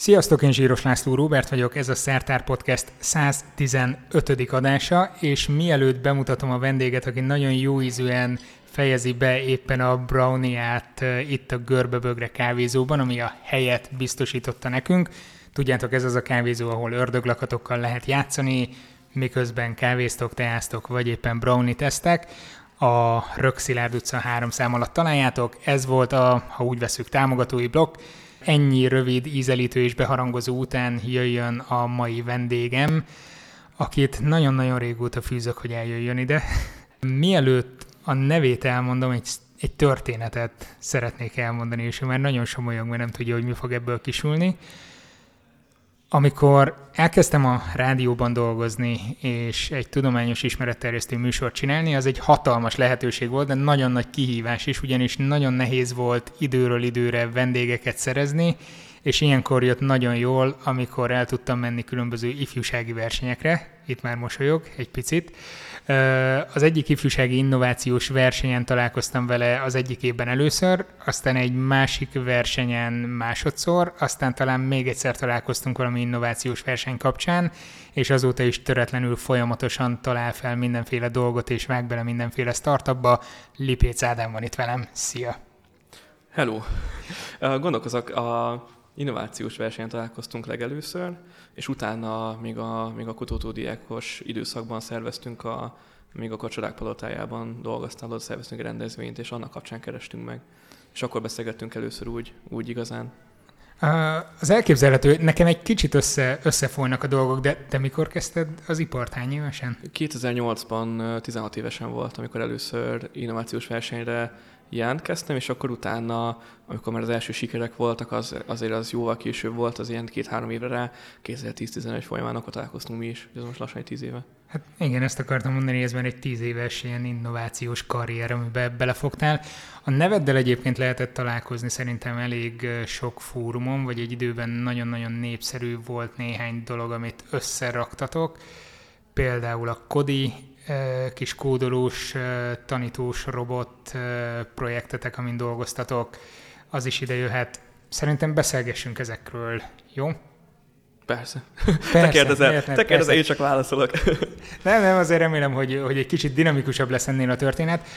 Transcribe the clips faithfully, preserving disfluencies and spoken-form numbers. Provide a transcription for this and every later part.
Sziasztok, én Zsíros László Róbert vagyok, ez a Szertár Podcast száztizenötödik adása, és mielőtt bemutatom a vendéget, aki nagyon jó ízűen fejezi be éppen a browniát itt a Görbe-Bögre kávézóban, ami a helyet biztosította nekünk. Tudjátok, ez az a kávézó, ahol ördöglakatokkal lehet játszani, miközben kávéztok, teáztok, vagy éppen brownie tesztek. A Rökszilárd utca három szám alatt találjátok, ez volt a, ha úgy veszük, támogatói blokk. Ennyi rövid, ízelítő és beharangozó után jöjjön a mai vendégem, akit nagyon-nagyon régóta fűzök, hogy eljöjjön ide. Mielőtt a nevét elmondom, egy, egy történetet szeretnék elmondani, és már nagyon somolyog, mert nem tudja, hogy mi fog ebből kisülni. Amikor elkezdtem a rádióban dolgozni, és egy tudományos ismeretterjesztő műsort csinálni, az egy hatalmas lehetőség volt, de nagyon nagy kihívás is, ugyanis nagyon nehéz volt időről időre vendégeket szerezni, és ilyenkor jött nagyon jól, amikor el tudtam menni különböző ifjúsági versenyekre, itt már mosolyog egy picit. Az egyik ifjúsági innovációs versenyen találkoztam vele az egyik évben először, aztán egy másik versenyen másodszor, aztán talán még egyszer találkoztunk valami innovációs verseny kapcsán, és azóta is töretlenül folyamatosan talál fel mindenféle dolgot, és vág bele mindenféle startupba. Lipécz Ádám van itt velem, szia! Hello! Gondolkozok, a innovációs versenyen találkoztunk legelőször, és utána még a, még a kutatódiákos időszakban szerveztünk, a, még a Csodák Palotájában dolgoztál, ott szerveztünk egy rendezvényt, és annak kapcsán kerestünk meg. És akkor beszélgettünk először úgy, úgy igazán. Az elképzelhető, nekem egy kicsit össze, összefolynak a dolgok, de te mikor kezdted az ipart, hány évesen? kétezer-nyolcban tizenhat évesen volt, amikor először innovációs versenyre jelentkeztem, és akkor utána, amikor már az első sikerek voltak, az, azért az jóval később volt, az ilyen két-három évre rá, kétezer-tíz-tizenegy folyamán, akkor találkoztunk mi is, ez most lassan egy tíz éve. Hát igen, ezt akartam mondani, ez már egy tíz éves ilyen innovációs karrier, amiben belefogtál. A neveddel egyébként lehetett találkozni szerintem elég sok fórumon, vagy egy időben nagyon-nagyon népszerű volt néhány dolog, amit összeraktatok, például a Kodi, kis kódolós, tanítós robot projektetek, amin dolgoztatok, az is ide jöhet. Szerintem beszélgessünk ezekről, jó? Persze. Persze. Te kérdezel, te kérdezel, én csak válaszolok. Nem, nem, azért remélem, hogy, hogy egy kicsit dinamikusabb lesz ennél a történet.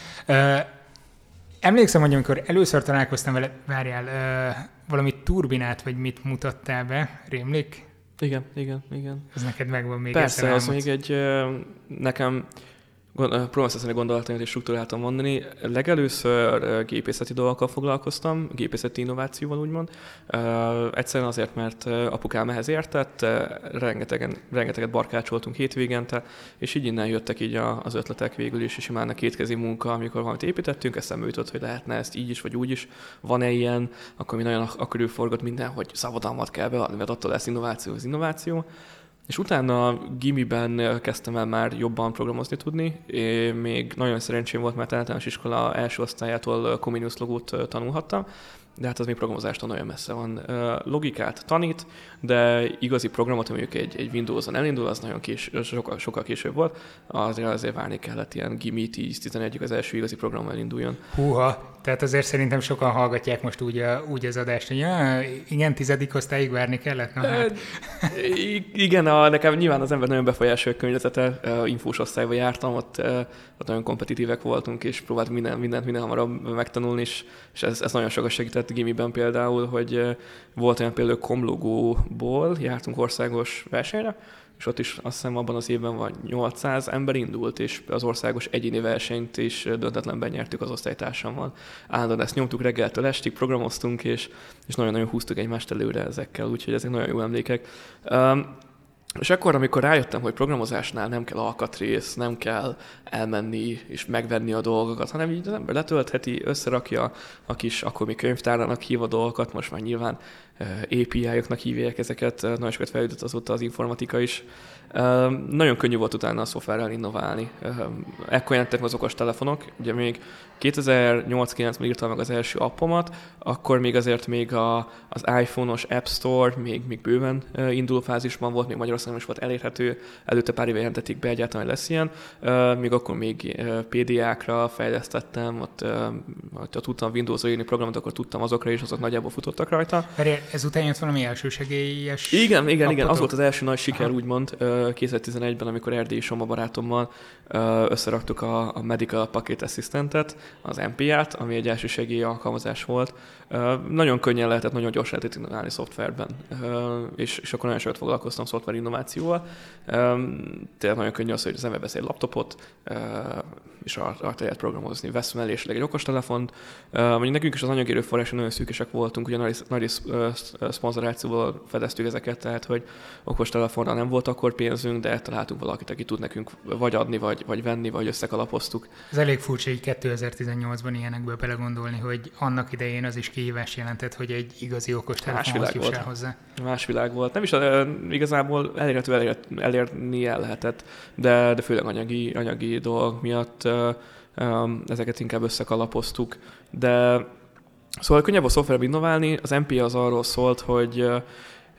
Emlékszem, hogy amikor először találkoztam vele, várjál, valami turbinát, vagy mit mutattál be, rémlik? Igen, igen, igen. Ez neked megvan még egyszer. Persze, az még egy, nekem, próbálom szerint gondolataimat és struktúráltan mondani, legelőször gépészeti dolgokkal foglalkoztam, gépészeti innovációval úgymond, egyszerűen azért, mert apukám ehhez értett, rengetegen, rengeteget barkácsoltunk hétvégente, és így innen jöttek így az ötletek végül is, és imán a kétkezi munka, amikor valamit építettünk, eszembe jutott, hogy lehetne ezt így is, vagy úgy is, van-e ilyen, akkor mi nagyon akörül forgott minden, hogy szabadalmat kell beadni, mert attól lesz innováció, az innováció. És utána gimiben kezdtem el már jobban programozni tudni. Én még nagyon szerencsém volt, mert általános iskola első osztályától Comenius Logót tanulhattam, de hát az még programozástól nagyon messze van. Logikát tanít, de igazi programot, mondjuk egy, egy Windows-on elindul, az nagyon kés, sokkal, sokkal később volt. Azért azért várni kellett ilyen gimi tíz-tizenegyig az első igazi program elinduljon. Húha, tehát azért szerintem sokan hallgatják most úgy, a, úgy az adást, hogy ja, igen, tizedik osztályig várni kellett? Na, hát. I- igen, a, nekem nyilván az ember nagyon befolyásolja a környezete. Infós osztályba jártam, ott, ott nagyon kompetitívek voltunk, és próbáltam minden, mindent minden hamarabb megtanulni, és, és ez, ez nagyon sokat segített gimiben például, hogy volt olyan például Comlogóból jártunk országos versenyre, és ott is azt hiszem abban az évben van nyolcszáz ember indult, és az országos egyéni versenyt is döntetlenben nyertük az osztálytársammal. Állandóan ezt nyomtuk reggeltől estig, programoztunk, és, és nagyon-nagyon húztuk egymást előre ezekkel, úgyhogy ezek nagyon jó emlékek. Um, És akkor, amikor rájöttem, hogy programozásnál nem kell alkatrész, nem kell elmenni és megvenni a dolgokat, hanem így az ember letöltheti, összerakja a kis, akkor mi könyvtárának hív a dolgokat, most már nyilván á pé í-oknak hívják ezeket, nagyon sokat fejlődött azóta az informatika is. Nagyon könnyű volt utána a szoftverrel innoválni. Ekkor jelentek az okos telefonok, ugye még kétezer-nyolc-kilencben írtam meg az első appomat, akkor még azért még a, az iPhone-os App Store még, még bőven induló fázisban volt, még Magyarországon is volt elérhető, előtte pár éve jelentették be egyáltalán, hogy lesz ilyen. Még akkor még pé dé á-kra fejlesztettem, ott, ha tudtam Windows-ra írni programot, akkor tudtam azokra is, azok nagyjából futottak rajta. ezután jött valami elsősegélyes... Igen, igen, igen. Az volt az első nagy siker, aha, úgymond kétezer-tizenegyben, amikor Erdélyi Soma barátommal összeraktuk a Medical Packet Assistant-et, az em pé á-t, ami egy elsősegély alkalmazás volt. Nagyon könnyen lehetett, nagyon gyorsan lehetett innoválni szoftverben, és, és akkor nagyon sokat foglalkoztam szoftver innovációval. Tehát nagyon könnyű az, hogy az ember vesz egy laptopot, és arra lehet programozni, vesz mellé esetleg egy okostelefont. Mondjuk nekünk is az anyagi erőforráson nagyon szűkesek voltunk, ugye nagy, nagy szponzorációval fedeztük ezeket, tehát hogy okostelefonra nem volt akkor pénzünk, de találtunk valakit, aki tud nekünk vagy adni, vagy, vagy venni, vagy összekalapoztuk. Ez elég furcsa így kétezer-tizennyolcban ilyenekből belegondolni, hogy annak idején az is kihívást jelentett, hogy egy igazi okostelefonhoz jussál hozzá. Más világ volt. Nem is uh, igazából elérhető elérhet, elérni el lehetett, de, de főleg anyagi, anyagi dolg miatt uh, um, ezeket inkább összekalapoztuk. De szóval könnyebb a szoftverben innoválni. Az em pé á az arról szólt, hogy uh,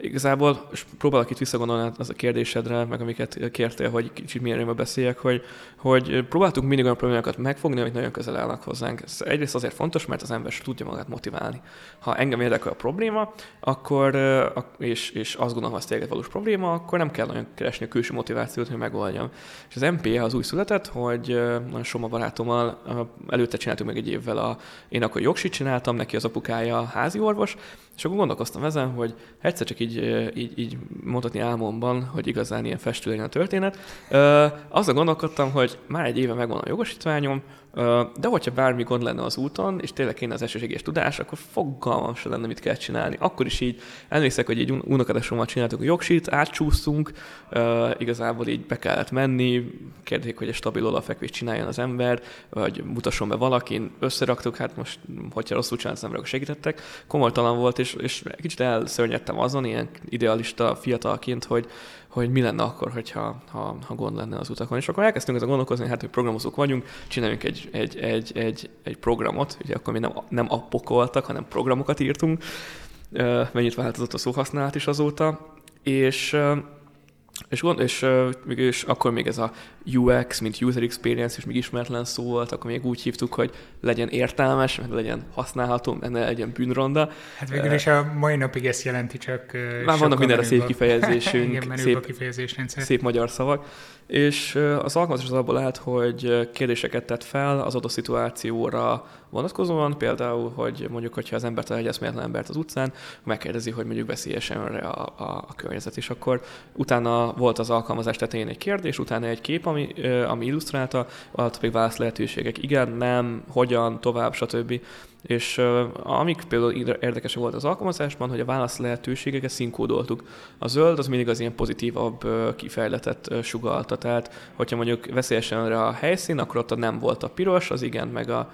igazából, és próbálok itt visszagondolni az a kérdésedre, meg amiket kértél, hogy kicsit milyen erőmmel beszéljek, hogy, hogy próbáltunk mindig olyan problémákat megfogni, amik nagyon közel állnak hozzánk. Ez egyrészt azért fontos, mert az ember tudja magát motiválni. Ha engem érdekel a probléma, akkor, és, és azt gondolom, ha ez tényleg valós probléma, akkor nem kell nagyon keresni a külső motivációt, hogy megoldjam. És az em pé á az úgy született, hogy nagyon Soma barátommal előtte csináltuk meg egy évvel, a, én akkor jogsit csináltam, neki az apukája házi orvos, és akkor gondolkoztam ezen, hogy egyszer csak így, így, így mondhatni álmomban, hogy igazán ilyen festő legyen a történet. Ö, azzal gondolkodtam, hogy már egy éve megvan a jogosítványom, ö, de hogyha bármi gond lenne az úton, és tényleg kéne az elsőséges tudás, akkor fogalmam se lenne, mit kell csinálni. Akkor is így emlékszek, hogy így unokadesommal csináltuk a jogsít, átcsúsztunk, ö, igazából így be kellett menni, kérdék, hogy egy stabil olajfekvést csináljon az ember, vagy mutasson be valakin, összeraktuk, hát most, hogyha rosszul csinálsz, az emberek segítettek. Komolytalan volt, és, és kicsit elszörnyedtem azon, ilyen idealista fiatalként, hogy, hogy mi lenne akkor, hogyha, ha, ha gond lenne az utakon. És akkor elkezdtünk ezzel gondolkozni, hát, hogy programozók vagyunk, csináljunk egy, egy, egy, egy, egy programot, ugye akkor mi nem, nem appokoltak, hanem programokat írtunk, mennyit változott a szóhasználat is azóta, és... És, gond, és, és akkor még ez a u iksz, mint user experience is még ismeretlen szó volt, akkor még úgy hívtuk, hogy legyen értelmes, meg legyen használható, ne legyen bűnronda. Hát végül is a mai napig ezt jelenti, csak már vannak mindenre szép kifejezésünk, igen, szép, szép magyar szavak. És az alkalmazás az abból állt, hogy kérdéseket tett fel az adott szituációra vonatkozóan, például, hogy mondjuk, hogyha az ember talál egy eszméletlen embert az utcán, megkérdezi, hogy mondjuk veszélyesen a, a, a környezet, és akkor utána volt az alkalmazás tetején egy kérdés, utána egy kép, ami, ami illusztrálta, alatt pedig válasz lehetőségek, igen, nem, hogyan, tovább, stb. És uh, amik például érdekes volt az alkalmazásban, hogy a válasz lehetőségeket színkódoltuk. A zöld az mindig az ilyen pozitívabb uh, kifejletet uh, sugalta, tehát hogyha mondjuk veszélyesen a helyszín, akkor ott a nem volt a piros, az igen, meg a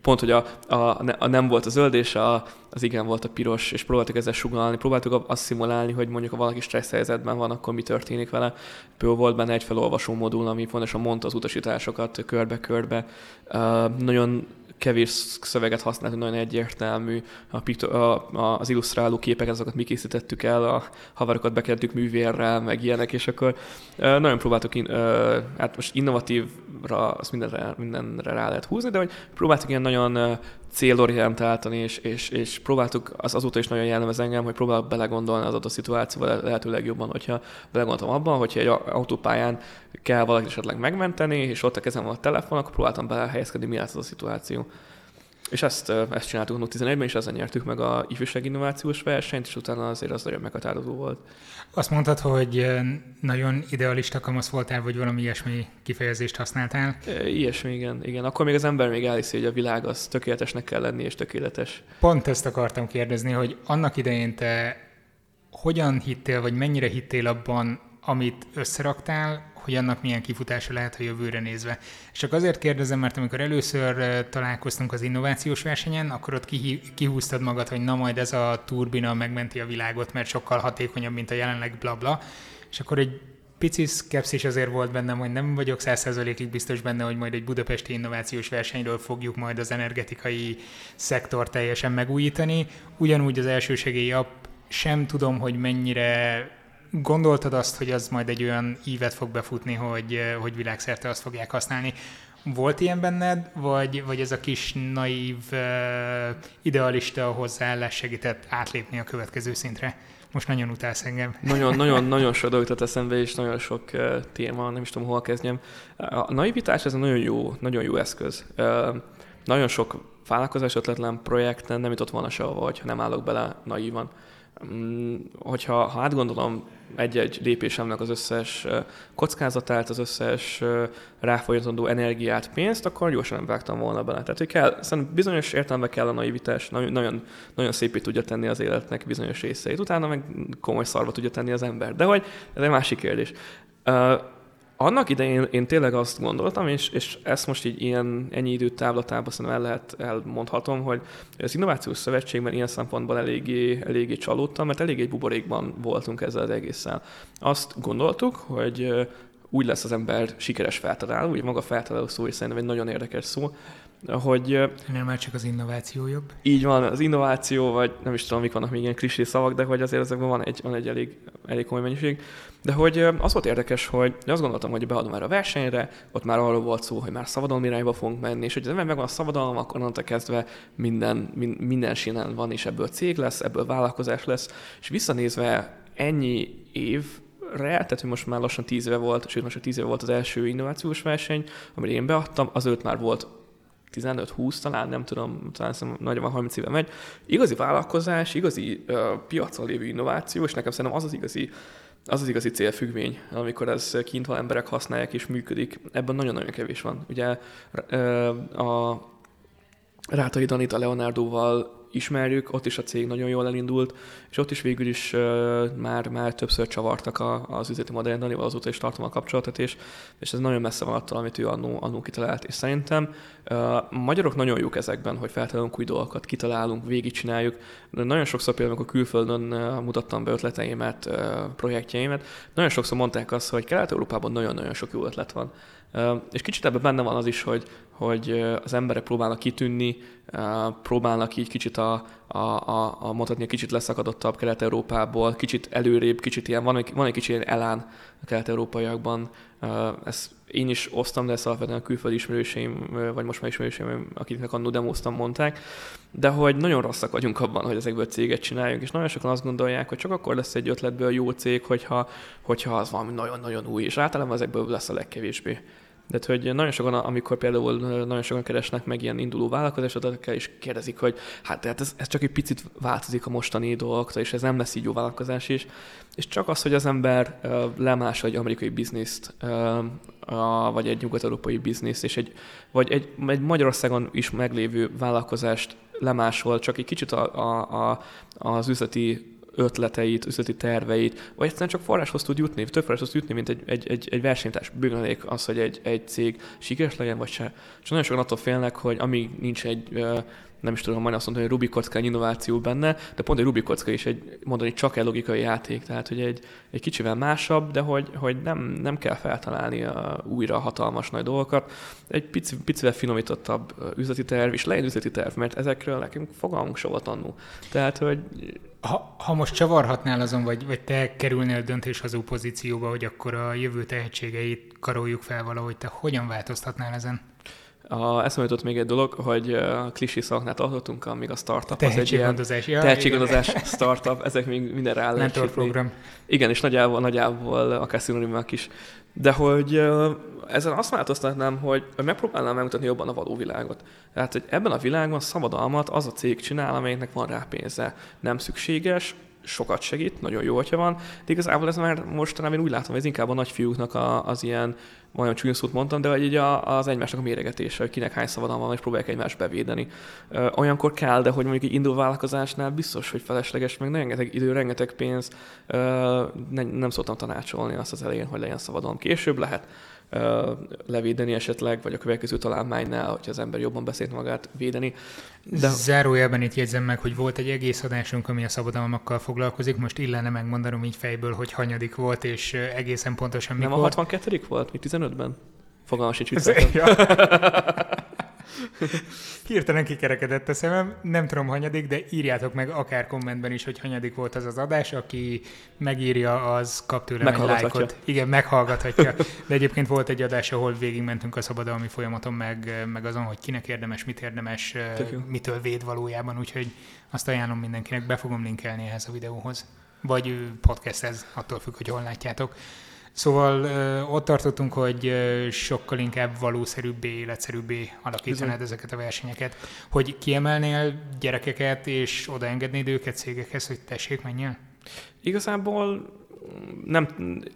pont, hogy a, a, a nem volt a zöld, és a, az igen volt a piros, és próbáltuk ezzel sugallni, próbáltuk azt szimulálni, hogy mondjuk ha valaki stressz helyzetben van, akkor mi történik vele. Például volt benne egy felolvasó modul, ami pontosan mondta az utasításokat körbe-körbe. Uh, nagyon kevés szöveget használtunk, nagyon egyértelmű, a piktor, a, a, az illusztráló képek, azokat mi készítettük el, a haverokat bekerültük művérrel, meg ilyenek, és akkor ö, nagyon próbáltuk, in, ö, hát most innovatívra azt mindenre, mindenre rá lehet húzni, de hogy próbáltuk ilyen nagyon ö, célorientáltani, és, és, és próbáltuk, az azóta is nagyon jellemez engem, hogy próbálok belegondolni az adott szituációval lehető legjobban, hogyha belegondoltam abban, hogyha egy autópályán kell valakit esetleg megmenteni, és ott a kezem van a telefon, akkor próbáltam belehelyezkedni, mi lesz az a szituáció. És ezt, ezt csináltuk a tizenegyben, és ezzel nyertük meg a ifjúság innovációs versenyt, és utána azért az nagyon meghatározó volt. Azt mondtad, hogy nagyon idealista kamasz voltál, vagy valami ilyesmi kifejezést használtál? Ilyesmi, igen. igen. Akkor még az ember még elhiszi, hogy a világ az tökéletesnek kell lenni, és tökéletes. Pont ezt akartam kérdezni, hogy annak idején te hogyan hittél, vagy mennyire hittél abban, amit összeraktál, hogy annak milyen kifutása lehet a jövőre nézve. És csak azért kérdezem, mert amikor először találkoztunk az innovációs versenyen, akkor ott kihúztad magad, hogy na majd ez a turbina megmenti a világot, mert sokkal hatékonyabb, mint a jelenleg blabla. És akkor egy pici szkepszis azért volt bennem, hogy nem vagyok száz százalékig biztos benne, hogy majd egy budapesti innovációs versenyről fogjuk majd az energetikai szektor teljesen megújítani. Ugyanúgy az elsősegély app sem tudom, hogy mennyire gondoltad azt, hogy az majd egy olyan ívet fog befutni, hogy, hogy világszerte azt fogják használni. Volt ilyen benned, vagy, vagy ez a kis naív, idealista hozzáállás segített átlépni a következő szintre? Most nagyon utálsz engem. Nagyon, nagyon, nagyon sok dolog jutott eszembe, és nagyon sok uh, téma, nem is tudom, hol kezdjem. A naivitás, ez egy nagyon jó, nagyon jó eszköz. Uh, nagyon sok vállalkozás, ötletlen projekt nem jutott volna sehova, hogyha nem állok bele naívan. Um, hogyha ha átgondolom egy-egy lépésemnek az összes uh, kockázatát, az összes uh, ráfolyatandó energiát, pénzt, akkor gyorsan nem vágtam volna bele. Tehát, hogy kell, szerintem bizonyos értelemben kell a naivitás, nagyon, nagyon, nagyon szépé tudja tenni az életnek bizonyos részeit. Utána meg komoly szarva tudja tenni az ember. De hogy ez egy másik kérdés. Uh, annak idején én tényleg azt gondoltam, és, és ezt most így ilyen ennyi időtávlatában szerintem el lehet, elmondhatom, hogy az Innovációs Szövetségben ilyen szempontból eléggé, eléggé csalódtam, mert eléggé egy buborékban voltunk ezzel az egésszel. Azt gondoltuk, hogy úgy lesz az ember sikeres feltaláló, ugye maga feltaláló szó is szerintem egy nagyon érdekes szó, hogy... Mert már csak az innováció jobb. Így van, az innováció, vagy nem is tudom, mik vannak még ilyen klisé szavak, de hogy azért ezekben van egy, van egy elég, elég komoly mennyiség. De hogy az volt érdekes, hogy azt gondoltam, hogy beadom már a versenyre, ott már arról volt szó, hogy már szabadalmi irányba fogunk menni, és hogy az ember megvan a szabadalom, akkor onnantól kezdve minden, minden sínen van, és ebből cég lesz, ebből vállalkozás lesz, és visszanézve ennyi év, tehát, hogy most már lassan tíz éve volt, sőt, most tíz éve volt az első innovációs verseny, amire én beadtam, azelőtt már volt tizenöt-húsz talán, nem tudom, talán nagyjából harminc éve megy. Igazi vállalkozás, igazi uh, piacon lévő innováció, és nekem szerintem az az igazi, az az igazi célfüggvény, amikor ez kint van, emberek használják és működik. Ebben nagyon-nagyon kevés van. Ugye uh, a Ráthai Danit a Leonardoval ismerjük, ott is a cég nagyon jól elindult, és ott is végül is uh, már, már többször csavartak a, az üzleti modellen, Danival azóta is tartom a kapcsolatot, és, és ez nagyon messze van attól, amit ő annó, annó kitalált, és szerintem uh, magyarok nagyon jók ezekben, hogy feltalálunk új dolgokat, kitalálunk, végigcsináljuk. Nagyon sokszor például, amikor külföldön uh, mutattam be ötleteimet, uh, projektjeimet, nagyon sokszor mondták azt, hogy Kelet-Európában nagyon-nagyon sok jó ötlet van. Uh, és kicsit ebben benne van az is, hogy, hogy az emberek próbálnak kitűnni, uh, próbálnak így kicsit a, a, a, a mondhatni a kicsit leszakadottabb Kelet-Európából, kicsit előrébb, kicsit ilyen, van egy, van egy kicsit ilyen elán a kelet-európaiakban. Uh, ezt én is osztam, de ezt alapvetően a külföldi ismerőseim, vagy most már ismerőseim, akiknek annó demóztam, mondták. De hogy nagyon rosszak vagyunk abban, hogy ezekből céget csináljunk, és nagyon sokan azt gondolják, hogy csak akkor lesz egy ötletből jó cég, hogyha, hogyha az valami nagyon-nagyon új, és általában ezekből lesz a legkevésbé. De hogy nagyon sokan, amikor például nagyon sokan keresnek meg ilyen induló vállalkozásokat, és kérdezik, hogy hát ez, ez csak egy picit változik a mostani dolgoktól, és ez nem lesz így jó vállalkozás is. És csak az, hogy az ember lemásol egy amerikai bizniszt, vagy egy nyugat-európai bizniszt, és egy, vagy egy, egy Magyarországon is meglévő vállalkozást lemásol, csak egy kicsit a, a, a, az üzleti ötleteit, üzleti terveit, vagy egyszerűen csak forráshoz tud jutni, több forráshoz tud jutni, mint egy, egy, egy, egy versenytárs. Bűnölék az, hogy egy, egy cég sikeres legyen, vagy se. És nagyon sokan attól félnek, hogy amíg nincs egy, nem is tudom, majd azt mondani, hogy Rubik kockán innováció benne, de pont egy Rubik kocka is egy, mondani, csak egy logikai játék, tehát hogy egy, egy kicsivel másabb, de hogy, hogy nem, nem kell feltalálni a, újra hatalmas nagy dolgokat. Egy pici, picivel finomítottabb üzleti terv, és legyen üzleti terv, mert ezekről nekünk fogalmunk se volt annó. Tehát, hogy Ha, ha most csavarhatnál azon, vagy, vagy te kerülnél döntéshozó pozícióba, hogy akkor a jövő tehetségeit karoljuk fel valahogy, te hogyan változtatnál ezen? Eszembe jutott még egy dolog, hogy a klisé szaknál tartottunk, amíg a startup az egy ilyen ja, tehetséggondozás, startup, ezek még mindenre áll lehet hitni. Program. Igen, és nagyjából, nagyjából akár szinonimák is. De hogy ezen azt változtatnám, hogy megpróbálnám megmutatni jobban a való világot. Tehát, hogy ebben a világban szabadalmat az a cég csinál, amelyiknek van rá pénze. Nem szükséges, sokat segít, nagyon jó, hogyha van, de igazából ez már mostanában úgy látom, hogy ez inkább a nagyfiúknak a, az ilyen, olyan csúnya szót mondtam, de így a, az egymásnak a méregetése, hogy kinek hány szabadalma van, és próbálják egymást bevédeni. Ö, olyankor kell, de hogy mondjuk egy induló vállalkozásnál biztos, hogy felesleges, meg rengeteg idő, rengeteg pénz. Ö, ne, nem szóltam tanácsolni azt az elején, hogy legyen szabadalom. Később lehet ö, levédeni esetleg, vagy a következő találmánynál, hogyha az ember jobban beszélt magát védeni. De... Zárójelben itt jegyzem meg, hogy volt egy egész adásunk, ami a szabadalmakkal foglalkozik, most illene megmondanom így fejből, hogy hanyadik volt, és egészen pontosan mikor. Nem a hatvannegyedik volt? Még tizenötben? Fogalmas így ja. Hirtelen kikerekedett a szemem, nem tudom hanyadik, de írjátok meg akár kommentben is, hogy hanyadik volt az az adás, aki megírja, az kap tőlem egy lájkot. Igen, meghallgathatja. De egyébként volt egy adás, ahol végigmentünk a szabadalmi folyamaton, meg, meg azon, hogy kinek érdemes, mit érdemes, mitől véd valójában, úgyhogy azt ajánlom mindenkinek, be fogom linkelni ehhez a videóhoz. Vagy podcasthez, attól függ, hogy hol látjátok. Szóval ott tartottunk, hogy sokkal inkább valószerűbbé, életszerűbbé alakítanád ezeket a versenyeket. Hogy kiemelnél gyerekeket, és odaengednéd őket cégekhez, hogy tessék, menjél? Igazából nem,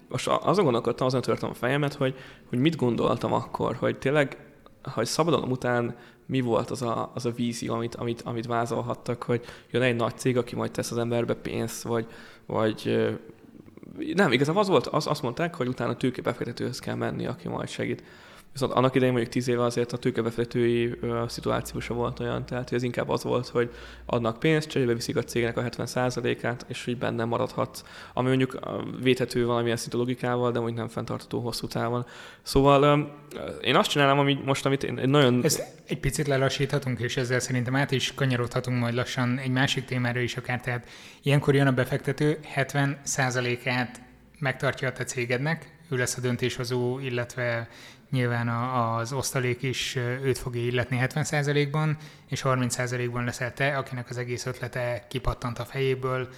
most azon gondolkodtam, azon törtem a fejemet, hogy, hogy mit gondoltam akkor, hogy tényleg, hogy szabadalom után mi volt az a, az a vízió, amit, amit, amit vázolhattak, hogy jön egy nagy cég, aki majd tesz az emberbe pénzt, vagy... vagy nem, igazából az volt, az, azt mondták, hogy utána tőkebefektetőhöz kell menni, aki majd segít. Viszont annak idején mondjuk tíz éve azért a tőkebefektetői uh, szituációsa volt olyan, tehát ez inkább az volt, hogy adnak pénzt, cserébe viszik a cégnek a hetven százalékát, és így benne maradhatsz, ami mondjuk védhető valamilyen szintű logikával, de mondjuk nem fenntartható hosszú távon. Szóval um, én azt csinálom, amit most, amit én nagyon... Ezt egy picit lelassíthatunk, és ezzel szerintem át is kanyarodhatunk majd lassan egy másik témára is akár, tehát ilyenkor jön a befektető, hetven százalékát megtartja a te cégednek, ő lesz a döntéshozó, illetve nyilván az osztalék is őt fogja illetni hetven százalékban, és harminc százalékban leszel te, akinek az egész ötlete kipattant a fejéből.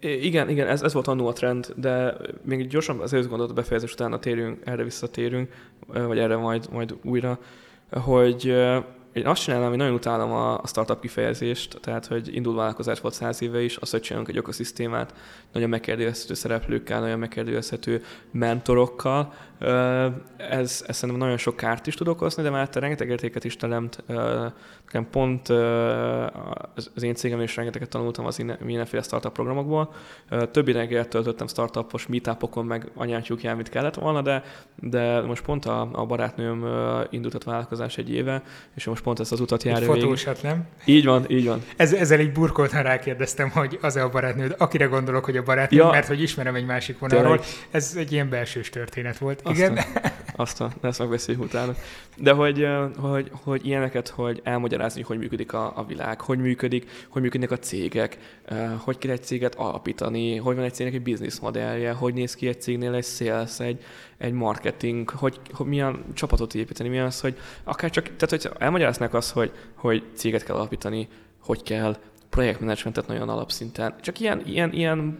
Igen, igen, ez, ez volt annó a trend, de még gyorsan az előző gondolat befejezés után térünk, erre visszatérünk, vagy erre majd, majd újra, hogy én azt csinálom, hogy nagyon utálom a, a startup kifejezést, tehát, hogy indulvállalkozás volt száz éve is, az, hogy csinálunk egy ökoszisztémát, nagyon megkérdőjelezhető szereplőkkel, nagyon megkérdőjelezhető mentorokkal. Ez, ez szerintem nagyon sok kárt is tud okozni, de már rengeteg értéket is teremt. Nekem pont az én cégem is rengeteget tanultam az mindenféle startup programokból. Több ideget töltöttem startupos meetupokon, meg anyán tyúkján, mit kellett volna, de, de most pont a, a barátnőm indultat vállalkozás egy éve, és most pont ezt az utat járja végig. Fotósat, nem? Így van, így van. Ez, ezzel így burkoltan rákérdeztem, hogy az-e a barátnőd, akire gondolok, hogy a barátnőd, ja, mert hogy ismerem egy másik vonalról. Ez egy ilyen belsős történet volt. Igen. Aztán, ezt megbeszéljük utána. De hogy, hogy, hogy ilyeneket, hogy elmagyarázni, hogy működik a, a világ, hogy működik, hogy működnek a cégek, hogy kell egy céget alapítani, hogy van egy cégnek egy bizniszmodellje, hogy néz ki egy cégnél egy sales, egy, egy marketing, hogy, hogy milyen csapatot építeni, milyen az, hogy akár csak, tehát hogy elmagyaráznak azt, hogy, hogy céget kell alapítani, hogy kell projektmenedzsmentet nagyon alapszinten. Csak ilyen, ilyen, ilyen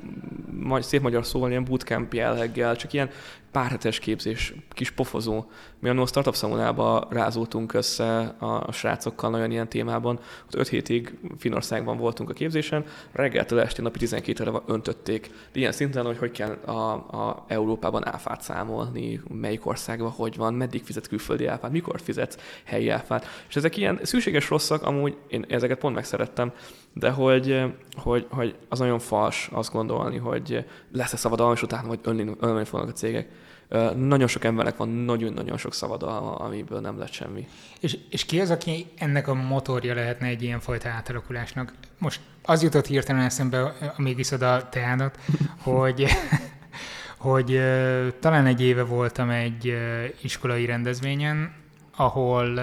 szép magyar szóval, ilyen bootcamp jelleggel, csak ilyen párhetes képzés, kis pofozó. Mi annól a startup szalonában rázultunk össze a srácokkal nagyon ilyen témában. öt hétig Finnországban voltunk a képzésen, reggeltől este napi tizenkét órába öntötték. De ilyen szinten, hogy hogy kell a, a Európában áfát számolni, melyik országban hogy van, meddig fizetsz külföldi áfát, mikor fizetsz helyi áfát. És ezek ilyen szükséges rosszak, amúgy én ezeket pont megszerettem, de hogy, hogy, hogy az nagyon fals azt gondolni, hogy lesz-e szabadalom, és utána vagy önlőni fognak a cégek. Nagyon sok embernek van nagyon-nagyon sok szabadalma, amiből nem lett semmi. És, és ki az, aki ennek a motorja lehetne egy ilyenfajta átalakulásnak? Most az jutott hirtelen eszembe, amíg iszod a teádat, hogy, hogy talán egy éve voltam egy iskolai rendezvényen, ahol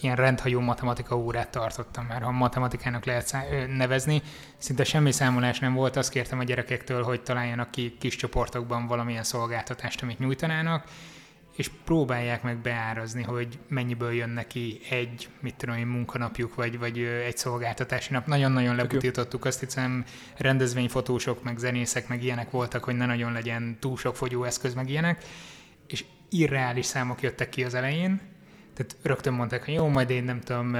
ilyen rendhagyó matematika órát tartottam már, ha matematikának lehet szá- nevezni. Szinte semmi számolás nem volt, azt kértem a gyerekektől, hogy találjanak ki kis csoportokban valamilyen szolgáltatást, amit nyújtanának, és próbálják meg beárazni, hogy mennyiből jön neki egy, mit tudom én, munkanapjuk, vagy, vagy egy szolgáltatási nap. Nagyon-nagyon lebutítottuk, azt hiszem rendezvényfotósok, meg zenészek, meg ilyenek voltak, hogy ne nagyon legyen túl sok fogyóeszköz, meg ilyenek, és irreális számok jöttek ki az elején. Tehát rögtön mondták, hogy jó, majd én nem tudom,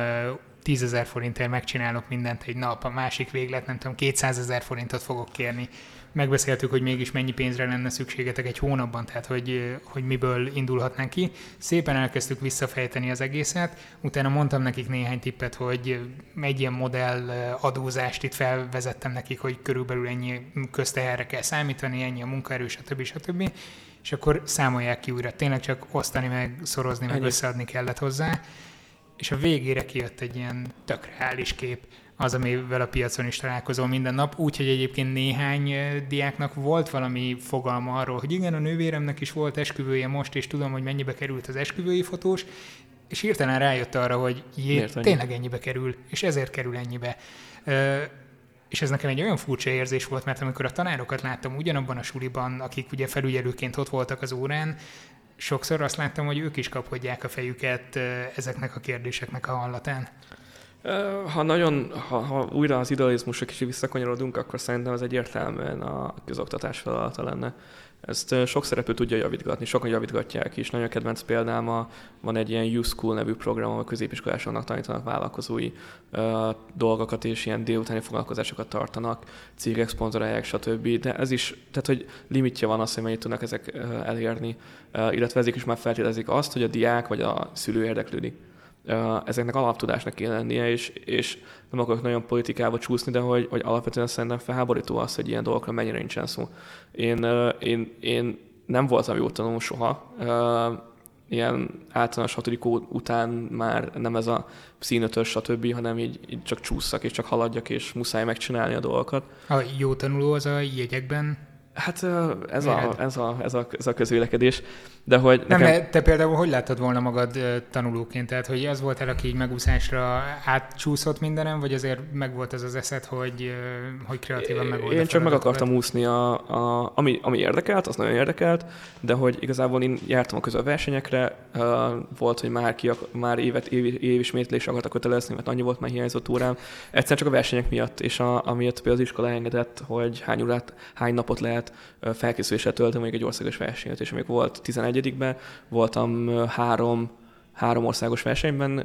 tízezer forintért megcsinálok mindent egy nap, a másik véglet, nem tudom, kétszázezer forintot fogok kérni. Megbeszéltük, hogy mégis mennyi pénzre lenne szükségetek egy hónapban, tehát hogy, hogy miből indulhatnánk ki. Szépen elkezdtük visszafejteni az egészet, utána mondtam nekik néhány tippet, hogy egy ilyen modell adózást itt felvezettem nekik, hogy körülbelül ennyi közteherre kell számítani, ennyi a munkaerő, stb. stb. És akkor számolják ki újra. Tényleg csak osztani meg, szorozni, meg összeadni kellett hozzá. És a végére kijött egy ilyen tök reális kép, az, amivel a piacon is találkozom minden nap. Úgyhogy egyébként néhány diáknak volt valami fogalma arról, hogy igen, a nővéremnek is volt esküvője most, és tudom, hogy mennyibe került az esküvői fotós, és hirtelen rájött arra, hogy jé, tényleg ennyibe kerül, és ezért kerül ennyibe. Ö, és ez nekem egy olyan furcsa érzés volt, mert amikor a tanárokat láttam ugyanabban a suliban, akik ugye felügyelőként ott voltak az órán, sokszor azt láttam, hogy ők is kapodják a fejüket ezeknek a kérdéseknek a hallatán. Ha nagyon, ha, ha újra az idealizmusra kicsit visszakanyarodunk, akkor szerintem ez egyértelműen a közoktatás feladata lenne. Ezt sok szereplő tudja javítgatni, sokan javítgatják is. Nagyon kedvenc példáma, van egy ilyen YouSchool nevű program, ahol középiskolásoknak tanítanak vállalkozói ö, dolgokat, és ilyen délutáni foglalkozásokat tartanak, cégek szponzorálják, stb. De ez is, tehát hogy limitje van az, hogy mennyit tudnak ezek ö, elérni, ö, illetve ezek is már feltételezik azt, hogy a diák vagy a szülő érdeklődik. Ezeknek alaptudásnak kell lennie, és, és nem akarok nagyon politikába csúszni, de hogy, hogy alapvetően szerintem felháborító az, hogy ilyen dolgokra mennyire nincsen szó. Én, én, én nem voltam jó tanuló soha. Ilyen általános hatodik után már nem ez a színötös, stb., hanem így, így csak csúszszak, és csak haladjak, és muszáj megcsinálni a dolgokat. A jó tanuló az a jegyekben? Hát ez a, ez, a, ez, a, ez a közvélekedés. De hogy nem, nekem... de te például hogy láttad volna magad tanulóként? Tehát, hogy az voltál, aki így megúszásra átcsúszott mindenem, vagy azért megvolt ez az eszed, hogy, hogy kreatívan megoldott? Én csak meg akartam úszni, a, a, ami, ami érdekelt, az nagyon érdekelt, de hogy igazából én jártam a közölversenyekre, volt, hogy már, ki, már évet, év, évismétlés akartak kötelezni, mert annyi volt már hiányzott órám. Egyszerűen csak a versenyek miatt, és a, amiatt például az iskola engedett, hogy hány, órát, hány napot lehet felkészülésre tölteni mondjuk egy országos versenyt, és amíg volt tizenegy egyedikben, voltam három, három országos versenyben,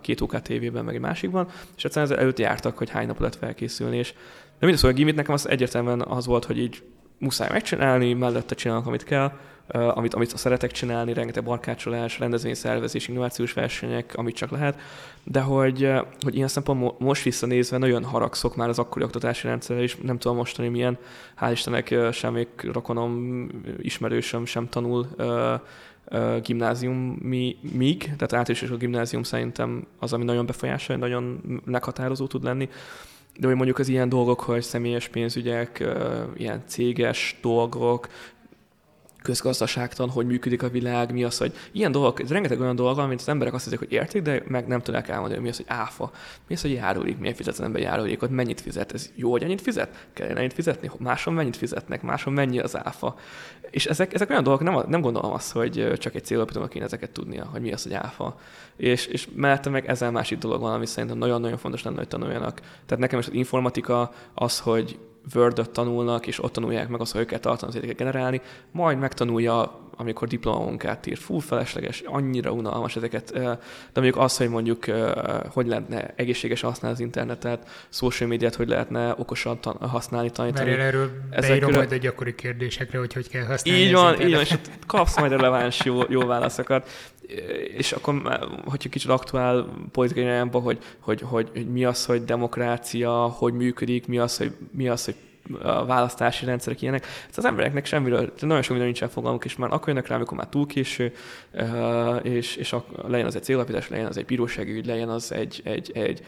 két o ká té vében, meg egy másikban, és egyszerűen ezzel előtt jártak, hogy hány napot lehet felkészülni, és de mindez, hogy a gimit nekem az egyértelműen az volt, hogy így muszáj megcsinálni, mellette csinálok, amit kell, amit, amit szeretek csinálni, rengeteg barkácsolás, rendezvényszervezés, innovációs versenyek, amit csak lehet, de hogy, hogy ilyen szempontból most visszanézve nagyon haragszok már az akkori oktatási rendszerre, és nem tudom mostani milyen, hál' Istennek semmik rokonom, ismerősöm sem tanul ö, ö, gimnázium míg, tehát átíris is a gimnázium szerintem az, ami nagyon befolyásolja, nagyon meghatározó tud lenni. De hogy mondjuk az ilyen dolgok, hogy személyes pénzügyek, ilyen céges dolgok, közgazdaságtan, hogy működik a világ, mi az, hogy ilyen dolgok, ez rengeteg olyan dolog, amit az emberek azt hiszik, hogy értik, de meg nem tudják elmondani, mi az, hogy áfa, mi az, hogy járulék, milyen fizet az ember járulékot, mennyit fizet, ez jó, hogy ennyit fizet? Kellene ennyit fizetni? Máson mennyit fizetnek? Máson mennyi az áfa? És ezek, ezek olyan dolgok, nem, nem gondolom azt, hogy csak egy célapítónak kéne ezeket tudnia, hogy mi az, hogy áfa. És, és mellette meg ezen másik dolog van, ami szerintem nagyon-nagyon fontos lenne, hogy tanuljanak. Tehát nekem is az informatika az, hogy Word-öt tanulnak, és ott tanulják meg azt, hogy őket tartalmat generálni, majd megtanulja, amikor diplomamunkát ír. Fú, felesleges, annyira unalmas ezeket. De mondjuk az, hogy mondjuk hogy lehetne egészségesen használni az internetet, social médiát, hogy lehetne okosan tan- használni, tanítani. Mert erről beírom külön... majd a gyakori kérdésekre, hogy hogy kell használni. Így van, így van, és kapsz majd releváns jó, jó válaszokat. És akkor, hogyha kicsit aktuál politikai irányba, hogy, hogy, hogy, hogy mi az, hogy demokrácia, hogy működik, mi az, hogy, mi az, hogy a választási rendszerek ilyenek. Ez az embereknek semmiről, nagyon sok minden nincsen fogalmuk, és már akkor jönnek rá, amikor már túl késő, és, és ak- legyen az egy céllapítás, legyen az egy bírósági ügy, legyen az egy, egy, egy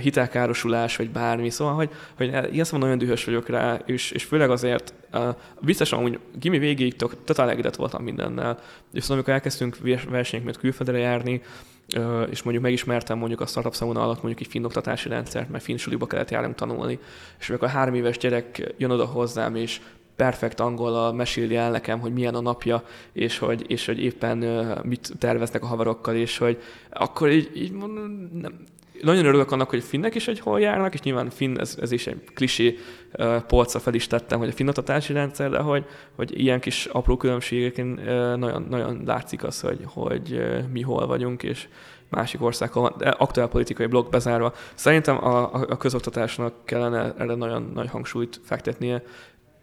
hitelkárosulás, vagy bármi. Szóval, hogy, hogy ilyen szóval nagyon dühös vagyok rá, és, és főleg azért uh, biztosan amúgy gimi végéig tök, totál elégedett voltam mindennel. És szóval, amikor elkezdtünk versenyek miatt külföldre járni, és mondjuk megismertem mondjuk a startup szamona alatt mondjuk egy finn oktatási rendszert, mert finn suliba kellett járnunk tanulni, és amikor a három éves gyerek jön oda hozzám, és perfekt angollal meséli el nekem, hogy milyen a napja, és hogy, és hogy éppen mit terveznek a haverokkal, és hogy akkor így, így mondom, nem. Nagyon örülök annak, hogy finnek is egy hol járnak, és nyilván finn, ez, ez is egy klisé uh, polcra fel is tettem, hogy a finnoktatási rendszer, de hogy, hogy ilyen kis apró különbségeken uh, nagyon, nagyon látszik az, hogy, hogy uh, mi hol vagyunk, és másik országban van. De aktuál politikai blokk bezárva. Szerintem a, a közoktatásnak kellene erre nagyon nagy hangsúlyt fektetnie.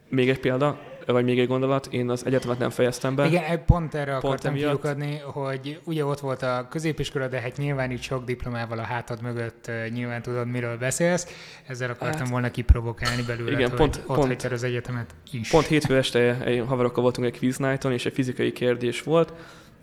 Még egy példa, vagy még egy gondolat, én az egyetemet nem fejeztem be. Igen, pont erre pont akartam kiukadni, hogy ugye ott volt a középiskola, de hát nyilván itt sok diplomával a hátad mögött nyilván tudod, miről beszélsz. Ezzel akartam hát... volna kiprovokálni belőled, igen, hogy pont, ott hagytad az egyetemet is. Pont hétfő este haverokkal voltunk egy quiz night-on, és egy fizikai kérdés volt,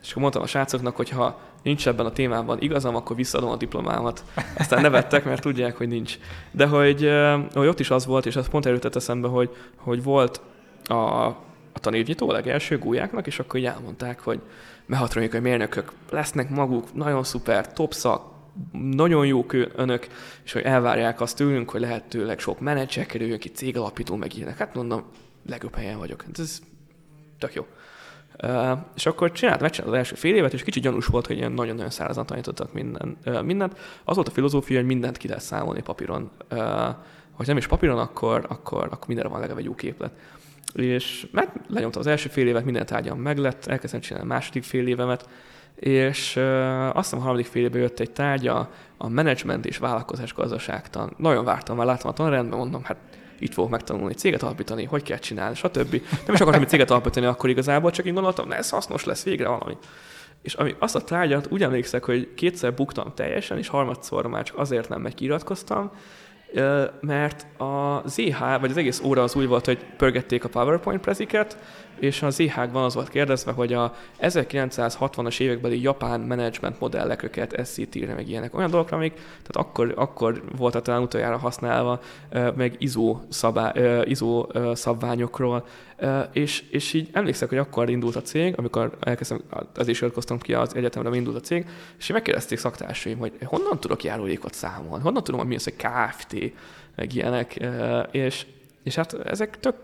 és akkor mondtam a srácoknak, hogy ha nincs ebben a témában igazam, akkor visszaadom a diplomámat. Aztán nevettek, mert tudják, hogy nincs. De hogy, hogy ott is az volt, és az pont előtt eszembe, hogy, hogy volt a, a tanévnyitó, a legelső gólyáknak, és akkor így elmondták, hogy mechatronikai mérnökök lesznek maguk, nagyon szuper, top szak, nagyon jó önök, és hogy elvárják azt tőlünk, hogy lehetőleg sok menedzser kerüljön ki, cégalapító, meg ilyenek. Hát mondom, legjobb helyen vagyok. Hát ez tök jó. Uh, és akkor csinált, megcsinált az első fél évet, és kicsit gyanús volt, hogy ilyen nagyon-nagyon szárazan tanítottak minden, uh, mindent. Az volt a filozófia, hogy mindent ki lehet számolni papíron. Uh, ha nem is papíron, akkor, akkor, akkor mindenre van legalább egy jó képlet. És mert lenyomtam az első fél évet, minden tárgyam meglett, elkezdtem csinálni a második fél évemet, és uh, azt hiszem a harmadik fél évben jött egy tárgya, a menedzsment és vállalkozás gazdaságtan. Nagyon vártam, már láttam a tanrendben, mondom, hát itt fogok megtanulni, céget alapítani, hogy kell csinálni, stb. Nem is akartam egy céget alapítani akkor igazából, csak én gondoltam, na ez hasznos lesz, végre valami. És ami azt a tárgyat, úgy emlékszek, hogy kétszer buktam teljesen, és harmadszor már csak azért nem megiratkoztam, mert a zé há, vagy az egész óra az úgy volt, hogy pörgették a PowerPoint preziket, és a zé há-ban az volt kérdezve, hogy a ezerkilencszázhatvanas évekbeli japán menedzsment modellekőket, es cé té-re, meg ilyenek olyan dolgokra még, tehát akkor, akkor volt a talán utoljára használva, meg izó, szabá, izó szabványokról, és, és így emlékszek, hogy akkor indult a cég, amikor elkezdtem, az is iratkoztam ki az egyetemre, indult a cég, és megkérdezték szaktársaim, hogy honnan tudok járulékot számolni, honnan tudom, hogy mi az, hogy ká ef té, meg ilyenek, és És hát ezek tök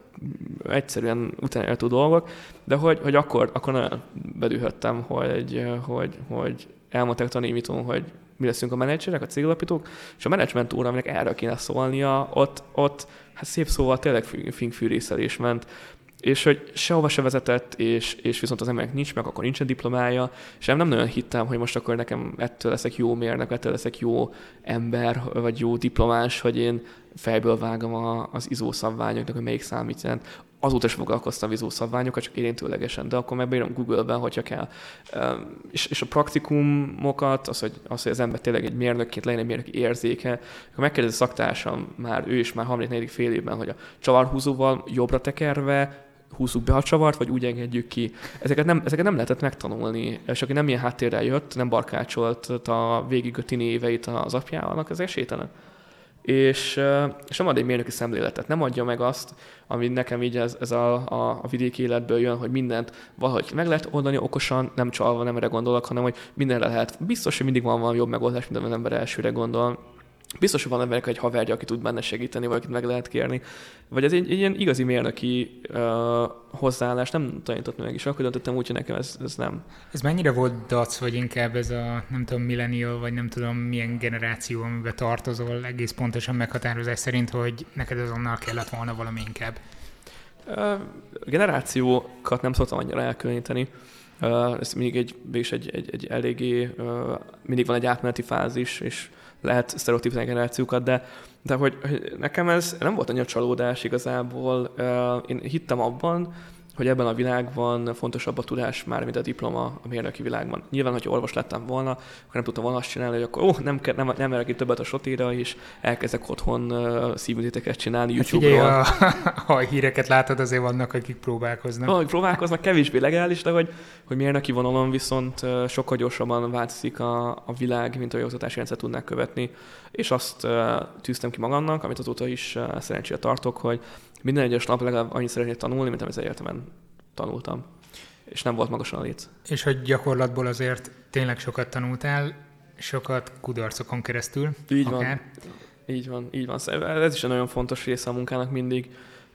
egyszerűen utánéltő dolgok, de hogy, hogy akkor, akkor nagyon bedühöttem, hogy, hogy, hogy elmondták tanítom, hogy mi leszünk a menedzserek, a cégalapítók, és a menedzsment óra, aminek erre kéne szólnia, ott, ott hát szép szóval tényleg finkfűrészelés ment, és hogy sehova se vezetett, és, és viszont az embernek nincs meg, akkor nincsen diplomája, és nem, nem nagyon hittem, hogy most akkor nekem ettől leszek jó mérnök, ettől leszek jó ember, vagy jó diplomás, hogy én fejből vágom a, az izó szabványoknak, hogy melyik számít jelent. Azóta is foglalkoztam izó szabványokat, csak érintőlegesen, de akkor meg beírom Google-ben, hogyha kell. És, és a praktikumokat, az hogy, az, hogy az ember tényleg egy mérnökként legyen egy mérnöki érzéke, akkor megkérdezi a szaktársam, már ő is már harmadik-negyedik fél évben, hogy a csavarhúzóval jobbra tekerve húzzuk be a csavart, vagy úgy engedjük ki. Ezeket nem, ezeket nem lehetett megtanulni. És aki nem ilyen háttérrel jött, nem barkácsolt a végig a tini éveit az apjával, ezek sétálnak. És, és nem ad egy mérnöki szemléletet, nem adja meg azt, ami nekem így ez, ez a, a, a vidéki életből jön, hogy mindent valahogy meg lehet oldani okosan, nem csalva, nem erre gondolok, hanem hogy mindenre lehet. Biztos, hogy mindig van valami jobb megoldás, mint az ember elsőre gondol. Biztos, hogy van emberek egy haverja, aki tud benne segíteni, vagy akit meg lehet kérni. Vagy ez egy, egy ilyen igazi mérnöki uh, hozzáállás, nem tanított meg is, akkor döntöttem úgy, hogy nekem ez, ez nem. Ez mennyire volt dac, vagy inkább ez a nem tudom millennial, vagy nem tudom milyen generáció, amiben tartozol, egész pontosan meghatározás szerint, hogy neked azonnal kellett volna valami inkább? Uh, generációkat nem szoktam annyira elkülöníteni. Uh, ez mindig egy, és egy, egy, egy eléggé, uh, mindig van egy átmeneti fázis, és lehet sztereotípizálni generációkat, de, de hogy, hogy nekem ez nem volt annyira csalódás igazából. Én hittem abban, hogy ebben a világban fontosabb a tudás már, mint a diploma a mérnöki világban. Nyilván, hogyha orvos lettem volna, akkor nem tudtam volna azt csinálni, hogy akkor ó, nem, ke- nem, nem merek itt többet a sotéra, és elkezdek otthon uh, szívműtéteket csinálni YouTube-ról. Hát figyelj, ha a híreket látod, azért vannak, akik próbálkoznak. Vannak, próbálkoznak, kevésbé legális, de hogy, hogy mérnöki vonalon viszont sokkal gyorsabban változik a, a világ, mint a oktatási rendszer tudnák követni. És azt uh, tűztem ki magamnak, amit azóta is uh, szerencsére tartok, hogy minden egyes nap legalább annyit szeretnék tanulni, mint amit az egyetemen tanultam. És nem volt magasan a léc. És hogy gyakorlatból azért tényleg sokat tanultál, sokat kudarcokon keresztül. Így akár. Van. Így van, így van. Ez is egy nagyon fontos része a munkának mindig.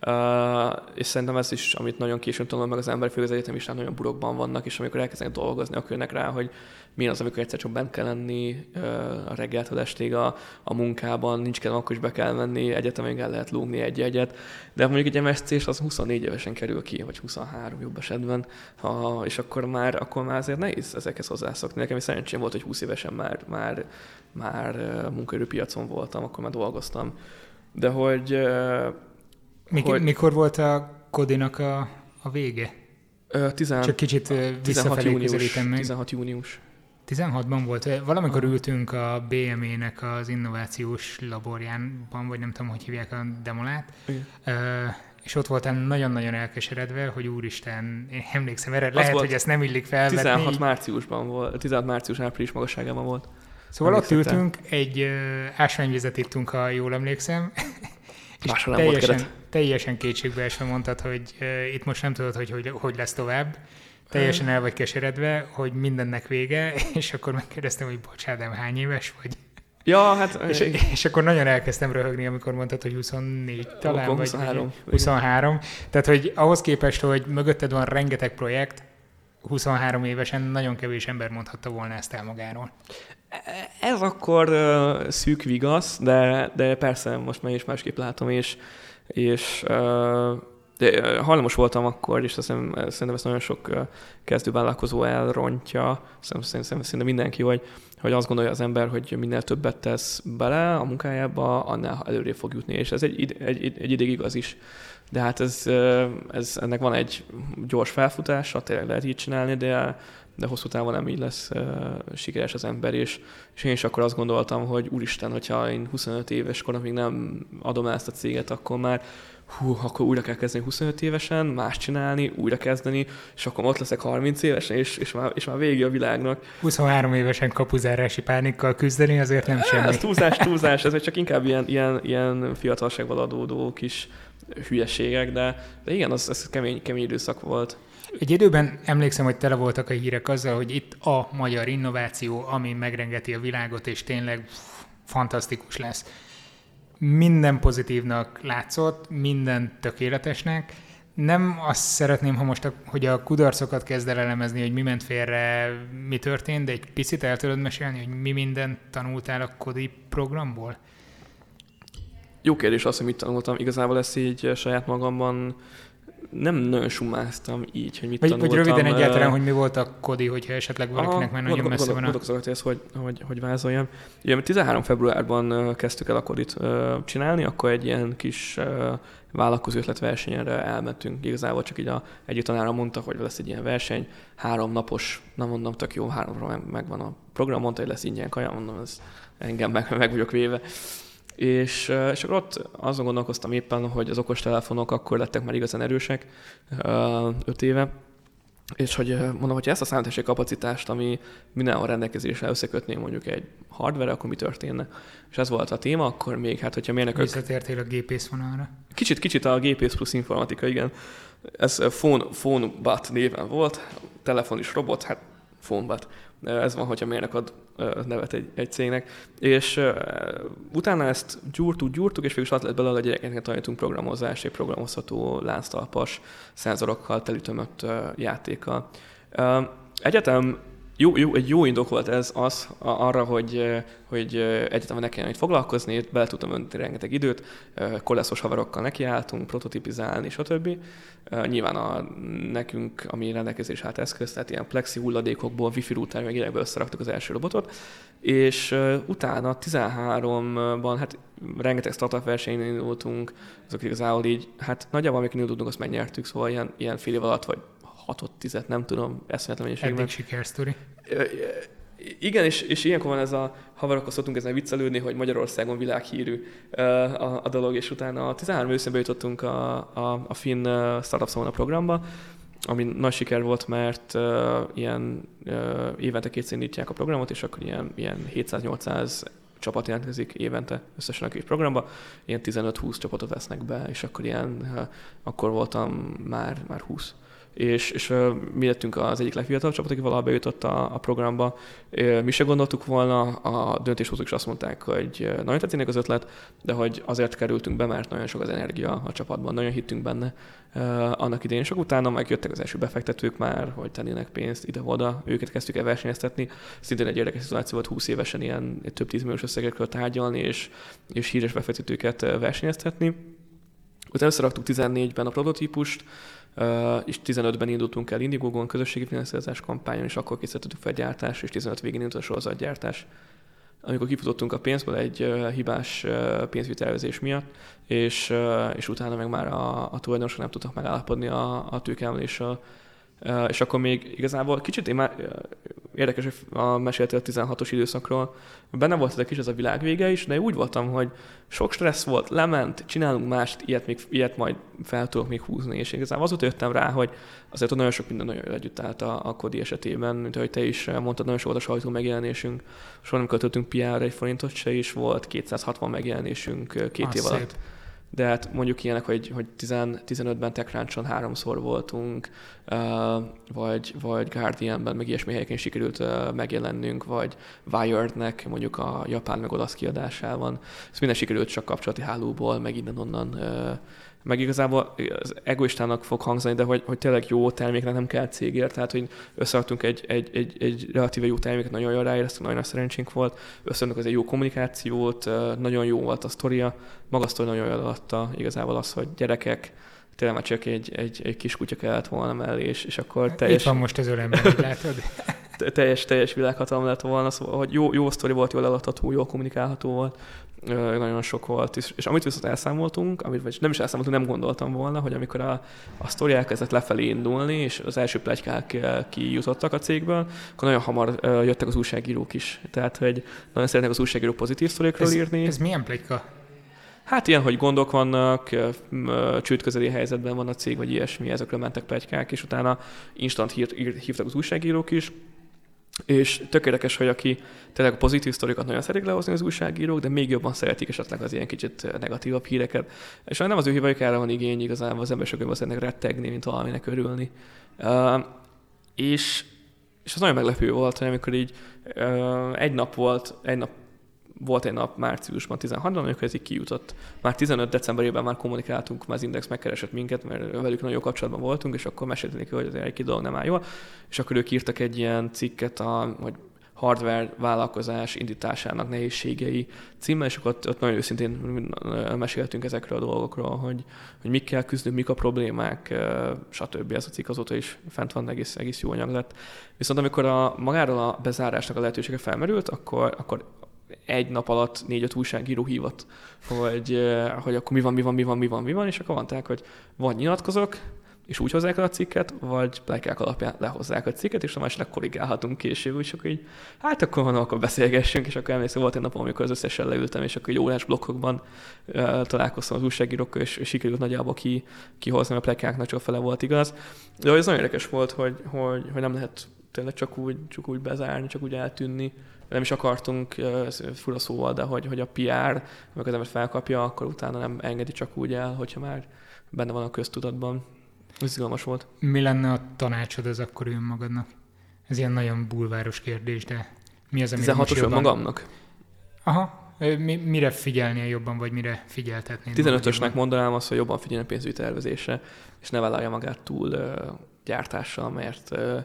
Uh, és szerintem ez is, amit nagyon későn tanul meg az ember, főleg az egyetemistán nagyon burokban vannak, és amikor elkezdenek dolgozni, akkor jönnek rá, hogy milyen az, amikor egyszer csak bent kell lenni uh, a reggeltől estig a, a munkában, nincs kell, akkor is be kell menni, egyetemen el lehet lógni egy-egyet, de mondjuk egy em es cés az huszonnégy évesen kerül ki, vagy huszonhárom jobb esetben, ha, és akkor már, akkor már azért nehéz ezekhez hozzászokni. Nekem is szerencsém volt, hogy húsz évesen már, már, már uh, munkaerőpiacon voltam, akkor már dolgoztam. De hogy... Uh, Mik, hogy... Mikor volt a Kodinak a, a vége? tizen... Csak kicsit visszafelé közelítem meg. tizenhat június tizenhatban volt. Valamikor ültünk a bé em é-nek az innovációs laborjánban, vagy nem tudom, hogy hívják a demolát, igen. És ott voltam nagyon-nagyon elkeseredve, hogy úristen, én emlékszem erre, lehet, hogy ezt nem illik felvetni. tizenhat márciusban volt, tizenhat március-április magasságában volt. Szóval ott ültünk, egy ásványvizet ittunk, ha jól emlékszem. Máshol nem volt keret. teljesen kétségbeesve mondtad, hogy uh, itt most nem tudod, hogy hogy, hogy lesz tovább. Teljesen el vagy keseredve, hogy mindennek vége, és akkor megkérdeztem, hogy bocs, Ádám, hány éves vagy? Ja, hát... és, és akkor nagyon elkezdtem röhögni, amikor mondtad, hogy huszonnégy talán, vagy huszonhárom. Tehát, hogy ahhoz képest, hogy mögötted van rengeteg projekt, huszonhárom évesen nagyon kevés ember mondhatta volna ezt el magáról. Ez akkor uh, szűk vigasz, de, de persze most már is másképp látom, és... és uh, de hajlamos voltam akkor, és szerintem ezt nagyon sok kezdővállalkozó elrontja, szerintem mindenki, hogy, hogy azt gondolja az ember, hogy minél többet tesz bele a munkájába, annál előrébb fog jutni, és ez egy, egy, egy ideig igaz is. De hát ez, ez, ennek van egy gyors felfutása, tényleg lehet így csinálni, de, de hosszú távon nem így lesz sikeres az ember, és, és én is akkor azt gondoltam, hogy úristen, hogyha én huszonöt éves korban még nem adom el ezt a céget, akkor már hú, akkor újra kell kezdeni huszonöt évesen, más csinálni, újra kezdeni, és akkor ott leszek harminc évesen, és, és, már, és már végig a világnak. huszonhárom évesen kapuzárási pánikkal küzdeni, azért nem semmi. Ez túlzás, túlzás, ez csak inkább ilyen, ilyen, ilyen fiatalságban adódó kis hülyeségek, de, de igen, az, az kemény, kemény időszak volt. Egy időben emlékszem, hogy tele voltak a hírek azzal, hogy itt a magyar innováció, ami megrengeti a világot, és tényleg pff, fantasztikus lesz. Minden pozitívnak látszott, minden tökéletesnek. Nem azt szeretném, ha most a, hogy a kudarcokat kezd el elemezni, hogy mi ment félre, mi történt, de egy picit el tudod mesélni, hogy mi mindent tanultál a Kodi programból? Jó kérdés az, hogy mit tanultam. Igazából ezt így saját magamban nem nagyon summáztam így, hogy mit vagy, tanultam. Vagy röviden egyáltalán, hogy mi volt a Kodi, hogyha esetleg valakinek már nagyon messze van a... Gondolkozok, hogy ezt hogy, hogy, hogy vázoljam. Ugye, tizenhárom februárban kezdtük el a Kodit csinálni, akkor egy ilyen kis vállalkozó ötletversenyre elmentünk. Igazából csak így a egyik tanára mondta, hogy lesz egy ilyen verseny, három napos, nem mondom, tök jó, háromra megvan a program, mondta, hogy lesz ingyen kaja, mondom, ez engem meg, meg vagyok véve. És, és akkor ott azon gondolkoztam éppen, hogy az okostelefonok akkor lettek már igazán erősek öt éve, és hogy mondom, hogyha ezt a számítási kapacitást, ami mindenhol rendelkezésre összekötném mondjuk egy hardware, akkor mi történne? És ez volt a téma, akkor még hát, hogyha mérnökök... Visszatértél a gépészvonalra? Kicsit, kicsit a gépész plusz informatika, igen. Ez phone, phone bot néven volt, telefon is robot, hát phone bot. Ez van, hogyha mérnök ad nevet egy, egy cégnek. És uh, utána ezt gyúrtuk, gyúrtuk, és végül is az lett belőle, hogy a gyerekeknek tanítunk programozás, egy programozható, lánctalpas, szenzorokkal telütömött uh, játékkal. Uh, egyetem jó, jó, egy jó indok volt ez az arra, hogy, hogy egyetemben ne kelljen itt foglalkozni, itt bele tudtam önteni rengeteg időt, koleszos haverokkal nekiálltunk, prototipizálni, stb. Nyilván a, nekünk, ami rendelkezés hát eszköz, tehát ilyen plexi hulladékokból, wifi rúter, meg ilyenekből összeraktuk az első robotot, és utána tizenháromban hát rengeteg startup versenyen indultunk, azok igazából így, hát nagyjából amikor indultunk, azt megnyertük, szóval ilyen, ilyen fél év alatt vagy hatot, tizet, nem tudom, eszméletlen mennyiségben. Eddig sikersztori. Igen, és, és ilyenkor van ez a havarokkal szoktunk ezzel viccelődni, hogy Magyarországon világhírű a, a dolog, és utána a tizenhárom őszben jutottunk a, a, a finn Startup Szavona programba, ami nagy siker volt, mert uh, ilyen uh, évente kétszer indítják a programot, és akkor ilyen, ilyen hétszáz-nyolcszáz csapat jelentkezik évente összesen a két programba, ilyen tizenöt-húsz csapatot vesznek be, és akkor ilyen, uh, akkor voltam már, már húsz. És, és uh, mi lettünk az egyik legfiatalabb csapat, aki valaha bejutott a, a programba. Uh, mi se gondoltuk volna, a döntéshozók is azt mondták, hogy uh, nagyon tetszik az ötlet, de hogy azért kerültünk be, mert nagyon sok az energia a csapatban, nagyon hittünk benne uh, annak idején. És akkor utána meg jöttek az első befektetők már, hogy tennének pénzt ide-oda, őket kezdtük el versenyeztetni. Szintén egy érdekes szituáció volt húsz évesen ilyen több tízmilliós összegekről tárgyalni, és, és híres befektetőket versenyeztetni. Utána összeraktuk tizennégyben a prototípust, Uh, és tizenötben indultunk el Indiegogon, közösségi finanszírozás kampányon, és akkor készítettük fel gyártás, és tizenöt végén indult a sorozatgyártás. Amikor kifutottunk a pénzből egy uh, hibás uh, pénzvitelezés miatt, és, uh, és utána meg már a, a tulajdonosok nem tudtak megállapodni a, a tőkeemeléssel. Uh, és akkor még igazából kicsit én már uh, érdekes, hogy a meséltél a tizenhatos időszakról. Benne volt ez a kis, ez a világ vége is, de úgy voltam, hogy sok stressz volt, lement, csinálunk mást, ilyet, még, ilyet majd fel tudok még húzni. És igazából azóta jöttem rá, hogy azért nagyon sok minden nagyon együtt állt a, a Kodi esetében, mint ahogy te is mondtad, nagyon sok volt a sajtó megjelenésünk. Soha nem költöttünk pé erre egy forintot se, és volt kétszázhatvan megjelenésünk két év alatt. de hát mondjuk ilyenek, hogy, hogy tizenötben TechCrunch-on háromszor voltunk, vagy, vagy Guardianben, meg ilyesmi helyeken sikerült megjelennünk, vagy Wirednek mondjuk a japán meg olasz kiadásában. Ez minden sikerült csak kapcsolati hálóból, meg innen-onnan. Meg igazából az egoistának fog hangzani, de hogy, hogy tényleg jó terméknek nem kell cégért, tehát hogy összeadtunk egy, egy, egy, egy relatíve jó terméket, nagyon jól ráéreztünk, nagyon nagy szerencsénk volt, összeadtunk az egy jó kommunikációt, nagyon jó volt a sztoria, maga a sztori nagyon jól adta igazából az, hogy gyerekek, tényleg már csak egy, egy, egy kis kutya kellett volna mellé, és, és akkor teljes... Itt van most az ölemben, látod? teljes, teljes világhatalom lett volna, szóval, hogy jó, jó sztori volt, jól eladható, jól kommunikálható volt, nagyon sok volt, és, és amit viszont elszámoltunk, amit vagy nem is elszámoltunk, nem gondoltam volna, hogy amikor a, a sztori elkezdett lefelé indulni, és az első pletykák kijutottak a cégből, akkor nagyon hamar jöttek az újságírók is. Tehát, hogy nagyon szeretnek az újságírók pozitív sztorikról ez, írni. Ez milyen pletyka? Hát ilyen, hogy gondok vannak, csődközeli helyzetben van a cég, vagy ilyesmi, ezekről mentek pletykák, és utána instant hír, hívtak az újságírók is. És tök érdekes, hogy aki tényleg a pozitív sztorikat nagyon szeretik lehozni az újságírók, de még jobban szeretik esetleg az ilyen kicsit negatívabb híreket. És nem az ő hibájuk, erre van igény, igazából az emberek jobban szeretnek rettegni, mint valaminek örülni. Uh, és, és az nagyon meglepő volt, hogy amikor így uh, egy nap volt, egy nap Volt egy nap márciusban tizenhatban, amikor ez így kijutott. Már tizenöt decemberében már kommunikáltunk, már az Index megkeresett minket, mert velük nagyon jó kapcsolatban voltunk, és akkor meséltünk neki, hogy azért egy dolog nem áll jól. És akkor ők írtak egy ilyen cikket, a, hogy hardware vállalkozás indításának nehézségei címmel, és akkor ott nagyon őszintén meséltünk ezekről a dolgokról, hogy, hogy mik kell küzdünk, mik a problémák, stb. Ez a cikk azóta is fent van, egész, egész jó anyag lett. Viszont amikor a, magáról a bezárásnak a lehetősége felmerült, akkor, akkor egy nap alatt négy-öt újságíró hívott, hogy, hogy akkor mi van, mi van, mi van, mi van, mi van, és akkor mondták, hogy vagy nyilatkozok, és úgy hozzák el a cikket, vagy pletykák alapján lehozzák a cikket, és a másiknak korrigálhatunk később, és akkor így, hát akkor van, akkor beszélgessünk, és akkor emlékszem, volt egy napom, amikor az összesen leültem, és akkor egy órás blokkokban uh, találkoztam az újságírókkal, és, és sikerült nagyjából ki, kihozni, a pletykáknak csak a fele volt igaz. De ez nagyon érdekes volt, hogy, hogy, hogy nem lehet tényleg csak úgy, csak úgy bezárni, csak úgy eltűnni. Nem is akartunk, fura szóval, de hogy, hogy a pé er, amikor az ember felkapja, akkor utána nem engedi csak úgy el, hogyha már benne van a köztudatban. Izgalmas volt. Mi lenne a tanácsod az akkor önmagadnak? Ez ilyen nagyon bulváros kérdés, de mi az, amit most jobban... tizenhatos önmagamnak? Aha. Mi, mire figyelnél jobban, vagy mire figyeltetnél? tizenötösnek mondanám azt, hogy jobban figyeljen a pénzügyi tervezésre, és ne vállalja magát túl uh, gyártással, mert uh,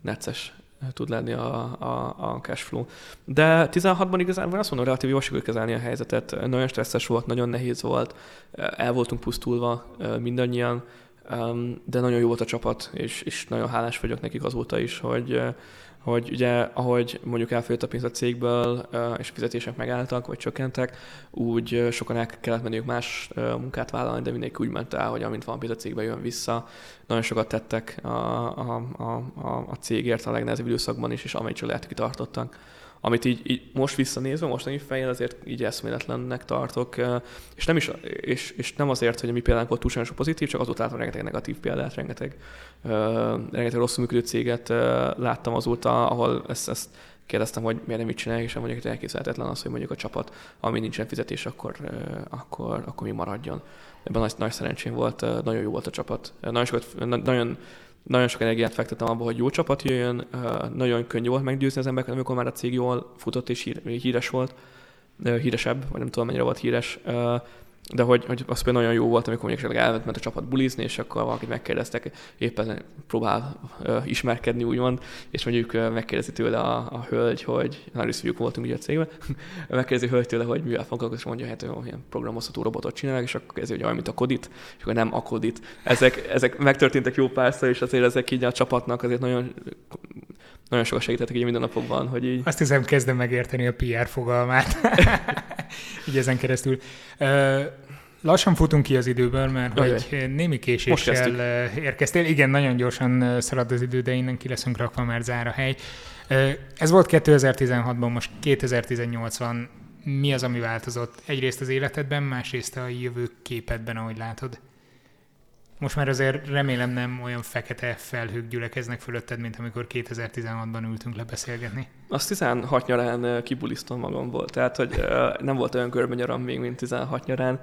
necces tud lenni a, a, a cashflow. De tizenhatban igazából azt mondom, relatív jól sikerült kezelni a helyzetet. Nagyon stresszes volt, nagyon nehéz volt, el voltunk pusztulva mindannyian, de nagyon jó volt a csapat, és, és nagyon hálás vagyok nekik azóta is, hogy, hogy ugye, ahogy mondjuk elfogyott a pénz a cégből, és a fizetések megálltak, vagy csökkentek, úgy sokan el kellett menniük más munkát vállalni, de mindenki úgy ment el, hogy amint van pénz a cégbe, jön vissza. Nagyon sokat tettek a, a, a, a cégért a legnehezebb időszakban is, és amelyik csak lehet, kitartottak. Amit így, így most visszanézve, mostani fejjel azért így eszméletlennek tartok, és nem, is, és, és nem azért, hogy a mi példánk volt túlságosan pozitív, csak azóta láttam rengeteg negatív példát, rengeteg, uh, rengeteg rosszul működő céget uh, láttam azóta, ahol ezt, ezt kérdeztem, hogy miért nem így csinálják, és mondjuk, hogy elképzelhetetlen az, hogy mondjuk a csapat, ami nincsen fizetés, akkor, uh, akkor, akkor mi maradjon. Ebben nagy, nagy szerencsém volt, uh, nagyon jó volt a csapat. Uh, nagyon sokat, na, nagyon Nagyon sok energiát fektettem abba, hogy jó csapat jöjjön, nagyon könnyű volt meggyőzni az embereket, amikor már a cég jól futott és híres volt, híresebb, vagy nem tudom mennyire volt híres, de hogy, hogy az például nagyon jó volt, amikor mondjuk elment ment a csapat bulizni, és akkor valakit megkérdeztek, éppen próbál ismerkedni úgymond, és mondjuk megkérdezi tőle a, a hölgy, hogy már rösszívjuk voltunk ugye a cégben, megkérdezi a hölgy tőle, hogy mivel foglalkozik, és mondja, hogy hát olyan programozható robotot csinálnak, és akkor kezdi, hogy olyan, mint a Kodit, és akkor nem a Kodit. Ezek, ezek megtörténtek jó párszor, és azért ezek így a csapatnak azért nagyon... Nagyon sokat segítettek így minden napokban, hogy így... Azt hiszem, kezdem megérteni a pé er fogalmát. Így ezen keresztül. Lassan futunk ki az időből, mert Jaj, hogy némi késéssel érkeztél. Igen, nagyon gyorsan szalad az idő, de innen ki leszünk rakva, mert zár a hely. Ez volt kétezer-tizenhatban, most kétezer-tizennyolc van. Mi az, ami változott? Egyrészt az életedben, másrészt a jövőképedben, ahogy látod. Most már azért remélem nem olyan fekete felhők gyülekeznek fölötted, mint amikor kétezer-tizenhatban ültünk le beszélgetni. Azt tizenhat nyarán kibulisztam magamból, tehát hogy nem volt olyan körben nyaram még, mint tizenhat nyarán.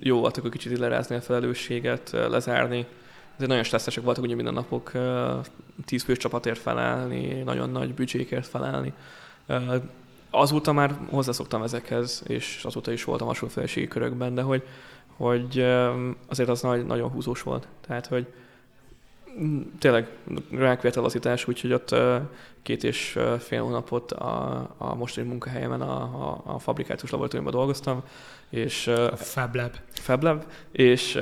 Jó volt akkor kicsit lerázni a felelősséget, lezárni. De nagyon stresszesek voltak, ugye minden napok tíz fős csapatért felállni, nagyon nagy büdzsékért felállni. Azóta már hozzászoktam ezekhez, és azóta is voltam hasonló felelősségi körökben, de hogy, hogy azért az nagy, nagyon húzós volt. Tehát, hogy tényleg rákvért elazítás, úgyhogy ott két és fél hónapot a, a mostani munkahelyemen a, a, a fabrikációs laboratóriumban dolgoztam. És, a FabLab. FabLab, és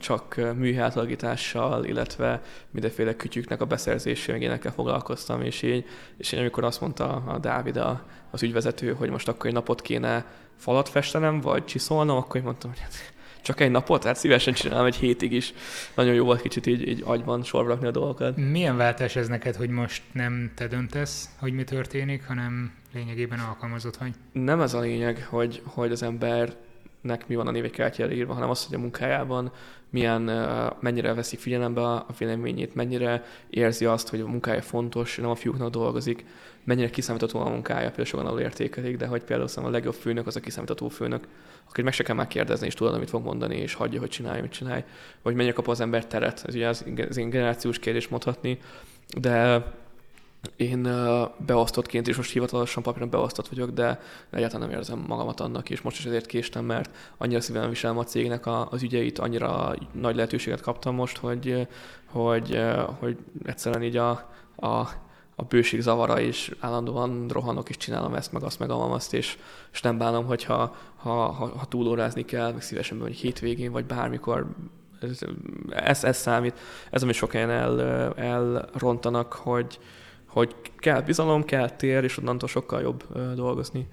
csak műhelyátalakítással, illetve mindenféle kütyüknek a beszerzésével, meg ilyenekkel foglalkoztam, és így, és így amikor azt mondta a Dávid, az ügyvezető, hogy most akkor egy napot kéne falat festenem, vagy csiszolnom, akkor én mondtam, hogy csak egy napot? Hát szívesen csinálom egy hétig is. Nagyon jó volt kicsit így, így agyban sorba rakni a dolgokat. Milyen váltás ez neked, hogy most nem te döntesz, hogy mi történik, hanem lényegében alkalmazott vagy? Nem ez a lényeg, hogy, hogy az embernek mi van a névjegykártyára írva, hanem az, hogy a munkájában milyen, mennyire veszik figyelembe a véleményét, mennyire érzi azt, hogy a munkája fontos, nem a fiúknak dolgozik, mennyire kiszámítható a munkája, például sokan alul értékelik, de hogy például a legjobb főnök az a kiszámítható főnök, akit meg se kell már kérdezni, és tudod, amit fog mondani, és hagyja, hogy csinálja, mit csinálj, vagy mennyire kap az ember teret. Ez ugye az én generációs kérdés mondhatni, de én beosztottként is most hivatalosan papíron beosztott vagyok, de egyáltalán nem érzem magamat annak, és most is ezért késtem, mert annyira szívem viselem a cégnek az ügyeit, annyira nagy lehetőséget kaptam most, hogy, hogy, hogy egyszerűen így a, a a bőség zavara, és állandóan rohanok, és csinálom ezt, meg azt, meg azt, és, és nem bánom, hogyha ha, ha, ha túlórázni kell, meg szívesen vagy hétvégén, vagy bármikor. Ez, ez, ez számít. Ez, amit sok helyen el, elrontanak, hogy, hogy kell bizalom, kell tér, és onnantól sokkal jobb dolgozni.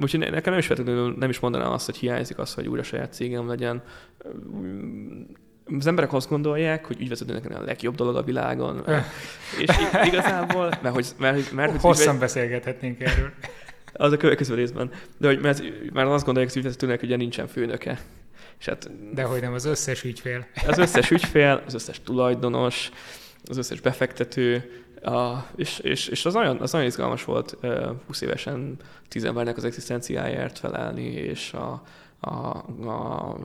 Úgyhogy nekem nem is feltétlenül, nem is mondanám azt, hogy hiányzik az, hogy újra saját cégem legyen. Az emberek azt gondolják, hogy ügyvezetőnek a legjobb dolog a világon. Mert, és igazából, mert hogy... Mert, mert, hosszan ügyved... beszélgethetnénk erről. Az a következő részben. De hogy mert, mert azt gondolják, hogy ügyvezetőnek ugye nincsen főnöke. És hát, dehogy nem, az összes ügyfél. Az összes ügyfél, az összes tulajdonos, az összes befektető. A, és, és, és az, nagyon, az nagyon izgalmas volt húsz évesen tíz embernek az egzisztenciájáért felállni, és a... A, a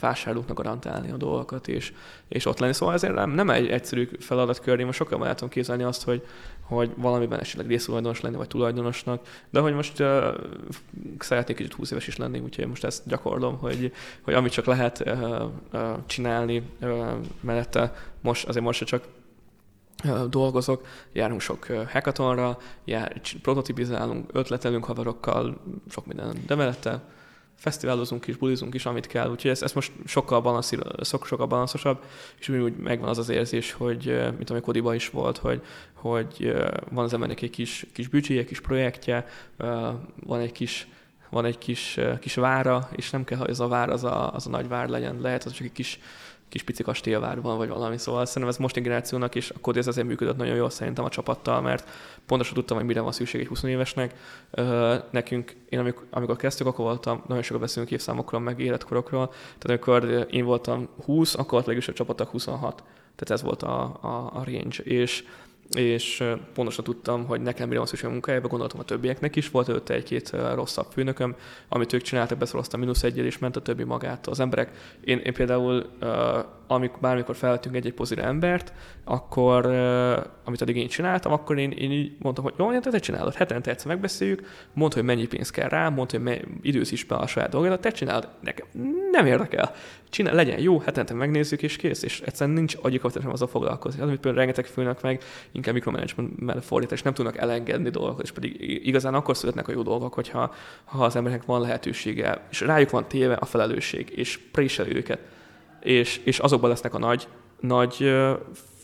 vásárlóknak garantálni a dolgokat, és, és ott lenni. Szóval ezért nem, nem egy egyszerű feladatkör, én most sokkal már látom képzelni azt, hogy, hogy valamiben esetleg részulajdonos lenni, vagy tulajdonosnak, de hogy most uh, szeretnék kicsit húsz éves is lenni, úgyhogy most ezt gyakorlom, hogy, hogy amit csak lehet uh, uh, csinálni uh, mellette, most, azért most csak dolgozok, járunk sok hackathonra, jár, prototipizálunk, ötletelünk haverokkal, sok minden, de mellette fesztiválozunk is, bulizunk is, amit kell. Úgyhogy ez, ez most sokkal, balanszív, sokkal balanszosabb, és úgy megvan az az érzés, hogy mint ami Kodiban is volt, hogy, hogy van az embernek egy kis, kis büdzséje, kis projektje, van egy kis, van egy kis, kis vára, és nem kell, hogy ez a vár az a, az a nagy vár legyen. Lehet, az csak egy kis, kis pici kastélvár van, vagy valami. Szóval szerintem ez most generációnak, és a Kodi ez azért működött nagyon jól szerintem a csapattal, mert pontosan tudtam, hogy mire van szükség egy húsz évesnek. Nekünk, én amikor, amikor kezdtük, akkor voltam, nagyon sokat beszélünk évszámokról, meg életkorokról. Tehát amikor én voltam húsz, akkor a legősebb csapatok huszonhat. Tehát ez volt a, a, a range. És, és pontosan tudtam, hogy nekem mire van szükség a munkájába, gondoltam a többieknek is. Volt előtte egy-két rosszabb főnököm, amit ők csináltak, beszoroztam mínusz egyel, és ment a többi magától az emberek. Én, én például, amikor, bármikor felvettünk egy-egy pozira embert, akkor, amit addig én csináltam, akkor én, én így mondtam, hogy jó, te csinálod, hetente egyszer megbeszéljük, mondd, hogy mennyi pénz kell rá, mondd, hogy mennyi idősz is be a saját dolgodat, te csinálod, nekem nem érdekel. Csinál, legyen jó, hetente megnézzük, és kész, és egyszerűen nincs agyikapacitásom azzal foglalkozni. Az, amit például rengeteg főnök meg inkább mikromanagement fordítás, nem tudnak elengedni dolgokat, és pedig igazán akkor születnek a jó dolgok, hogyha ha az embernek van lehetősége, és rájuk van téve a felelősség, és préseli őket, és, és azokban lesznek a nagy, nagy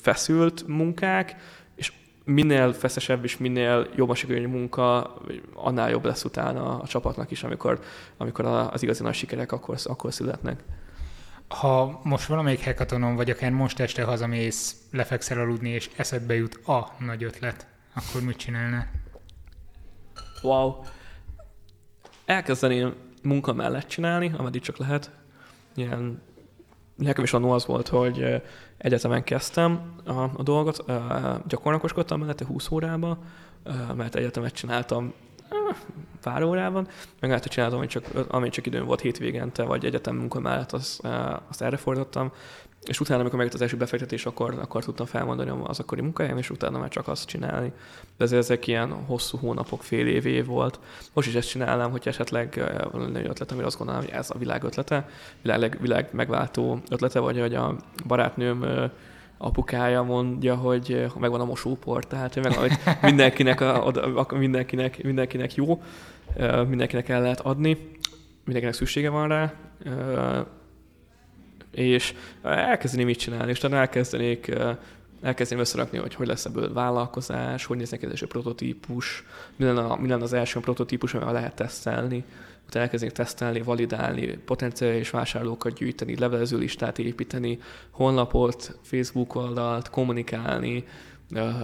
feszült munkák, és minél feszesebb és minél jobban sikerülő munka, annál jobb lesz utána a csapatnak is, amikor, amikor az igazi nagy sikerek akkor, akkor születnek. Ha most valamelyik hackathonon, vagy akár most este hazamész, lefekszel aludni, és eszedbe jut a nagy ötlet, akkor mit csinálnál? Wow. Elkezdeném munka mellett csinálni, ameddig csak lehet. Ilyen, nekem is annó az volt, hogy egyetemen kezdtem a, a dolgot, gyakornokoskodtam mellette húsz órába, mert egyetemet csináltam pár órában, meg hát csináltam, amit csak, amit csak időm volt hétvégente, vagy egyetem munka mellett, azt, azt erre fordítottam, és utána, amikor megjött az első befektetés, akkor, akkor tudtam felmondani az akkori munkahelyem, és utána már csak azt csinálni. De ezért ezek ilyen hosszú hónapok, fél év, év volt. Most is ezt csinálnám, hogyha esetleg van egy ötlet, amire azt gondolom, hogy ez a világ ötlete, világ, világ megváltó ötlete, vagy hogy a barátnőm apukája mondja, hogy megvan a mosópor, tehát meg, hogy mindenkinek, a, a, mindenkinek, mindenkinek jó, mindenkinek el lehet adni, mindenkinek szüksége van rá, és elkezdeném így csinálni, és talán elkezdenék, elkezdeném összerakni, hogy hogy lesz ebből vállalkozás, hogy néznek az első prototípus, mi lenne az első prototípus, amivel lehet tesztelni, utána elkezdenék tesztelni, validálni, potenciális vásárlókat gyűjteni, levelezőlistát építeni, honlapot, Facebook oldalt, kommunikálni,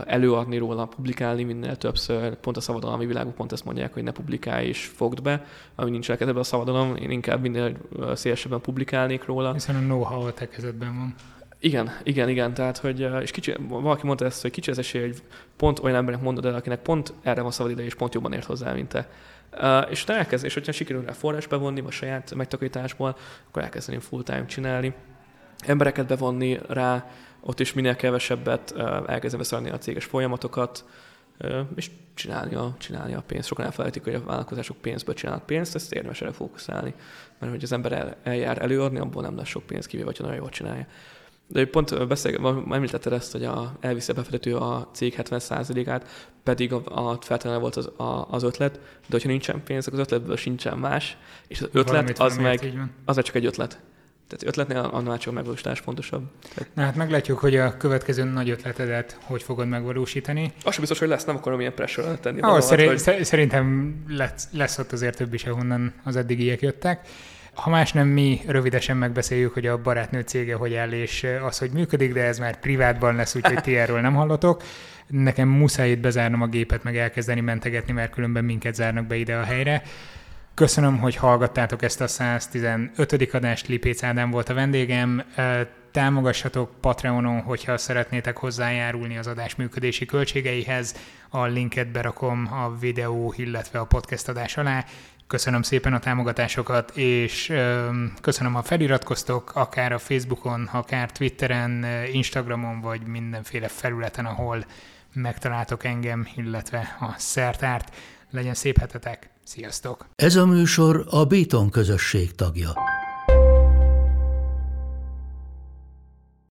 előadni róla, publikálni minél többször, pont a szabadalmi világban pont ezt mondják, hogy ne publikálj és fogd be, ami nincs elkezdve a szabadalom, én inkább minél szélesebben publikálnék róla. Hiszen a know-how a tekezetben van. Igen, igen, igen, tehát, hogy és kicsi, valaki mondta ezt, hogy kicsi az esély, hogy pont olyan embernek mondod el, akinek pont erre van szabad ideje, és pont jobban ért hozzá, mint te. Uh, és utána elkezd, és hogyha sikerül rá forrás bevonni, vagy saját megtakarításból, akkor elkezdeném full-time csinálni, embereket bevonni rá, ott is minél kevesebbet uh, elkezdem beszélni a céges folyamatokat, uh, és csinálni a, csinálni a pénzt. Sokan elfelejtik, hogy a vállalkozások pénzből csinálnak pénzt, ezt érdemes erre fókuszálni, mert hogy az ember el, eljár előadni, abból nem lesz sok pénz, kivéve, hogyha nagyon jól csinálja. De pont beszél, említetted ezt, hogy a, elviszi a befektető a cég hetven százalékát, pedig a, a feltétlenül volt az, a, az ötlet, de hogyha nincsen pénz, akkor az ötletből sincsen más, és az ötlet az meg, az meg csak egy ötlet. Tehát ötletnél annál csak a megvalósítás fontosabb. Tehát... Na hát meglátjuk, hogy a következő nagy ötletedet hogy fogod megvalósítani. Az sem biztos, hogy lesz, nem akarom ilyen pressure tenni. Ah, szerint, vagy... Szerintem lesz, lesz ott azért több is, ahonnan az eddigiek jöttek. Ha más nem, mi rövidesen megbeszéljük, hogy a barátnő cége hogy áll, és az, hogy működik, de ez már privátban lesz, úgyhogy ti erről nem hallotok. Nekem muszáj itt bezárnom a gépet, meg elkezdeni mentegetni, mert különben minket zárnak be ide a helyre. Köszönöm, hogy hallgattátok ezt a száztizenötödik adást, Lipécz Ádám volt a vendégem. Támogassatok Patreonon, hogyha szeretnétek hozzájárulni az adás működési költségeihez. A linket berakom a videó, illetve a podcast adás alá. Köszönöm szépen a támogatásokat, és köszönöm, ha feliratkoztok, akár a Facebookon, akár Twitteren, Instagramon, vagy mindenféle felületen, ahol megtaláltok engem, illetve a Szertárt. Legyen szép hetetek, sziasztok! Ez a műsor a Béton Közösség tagja.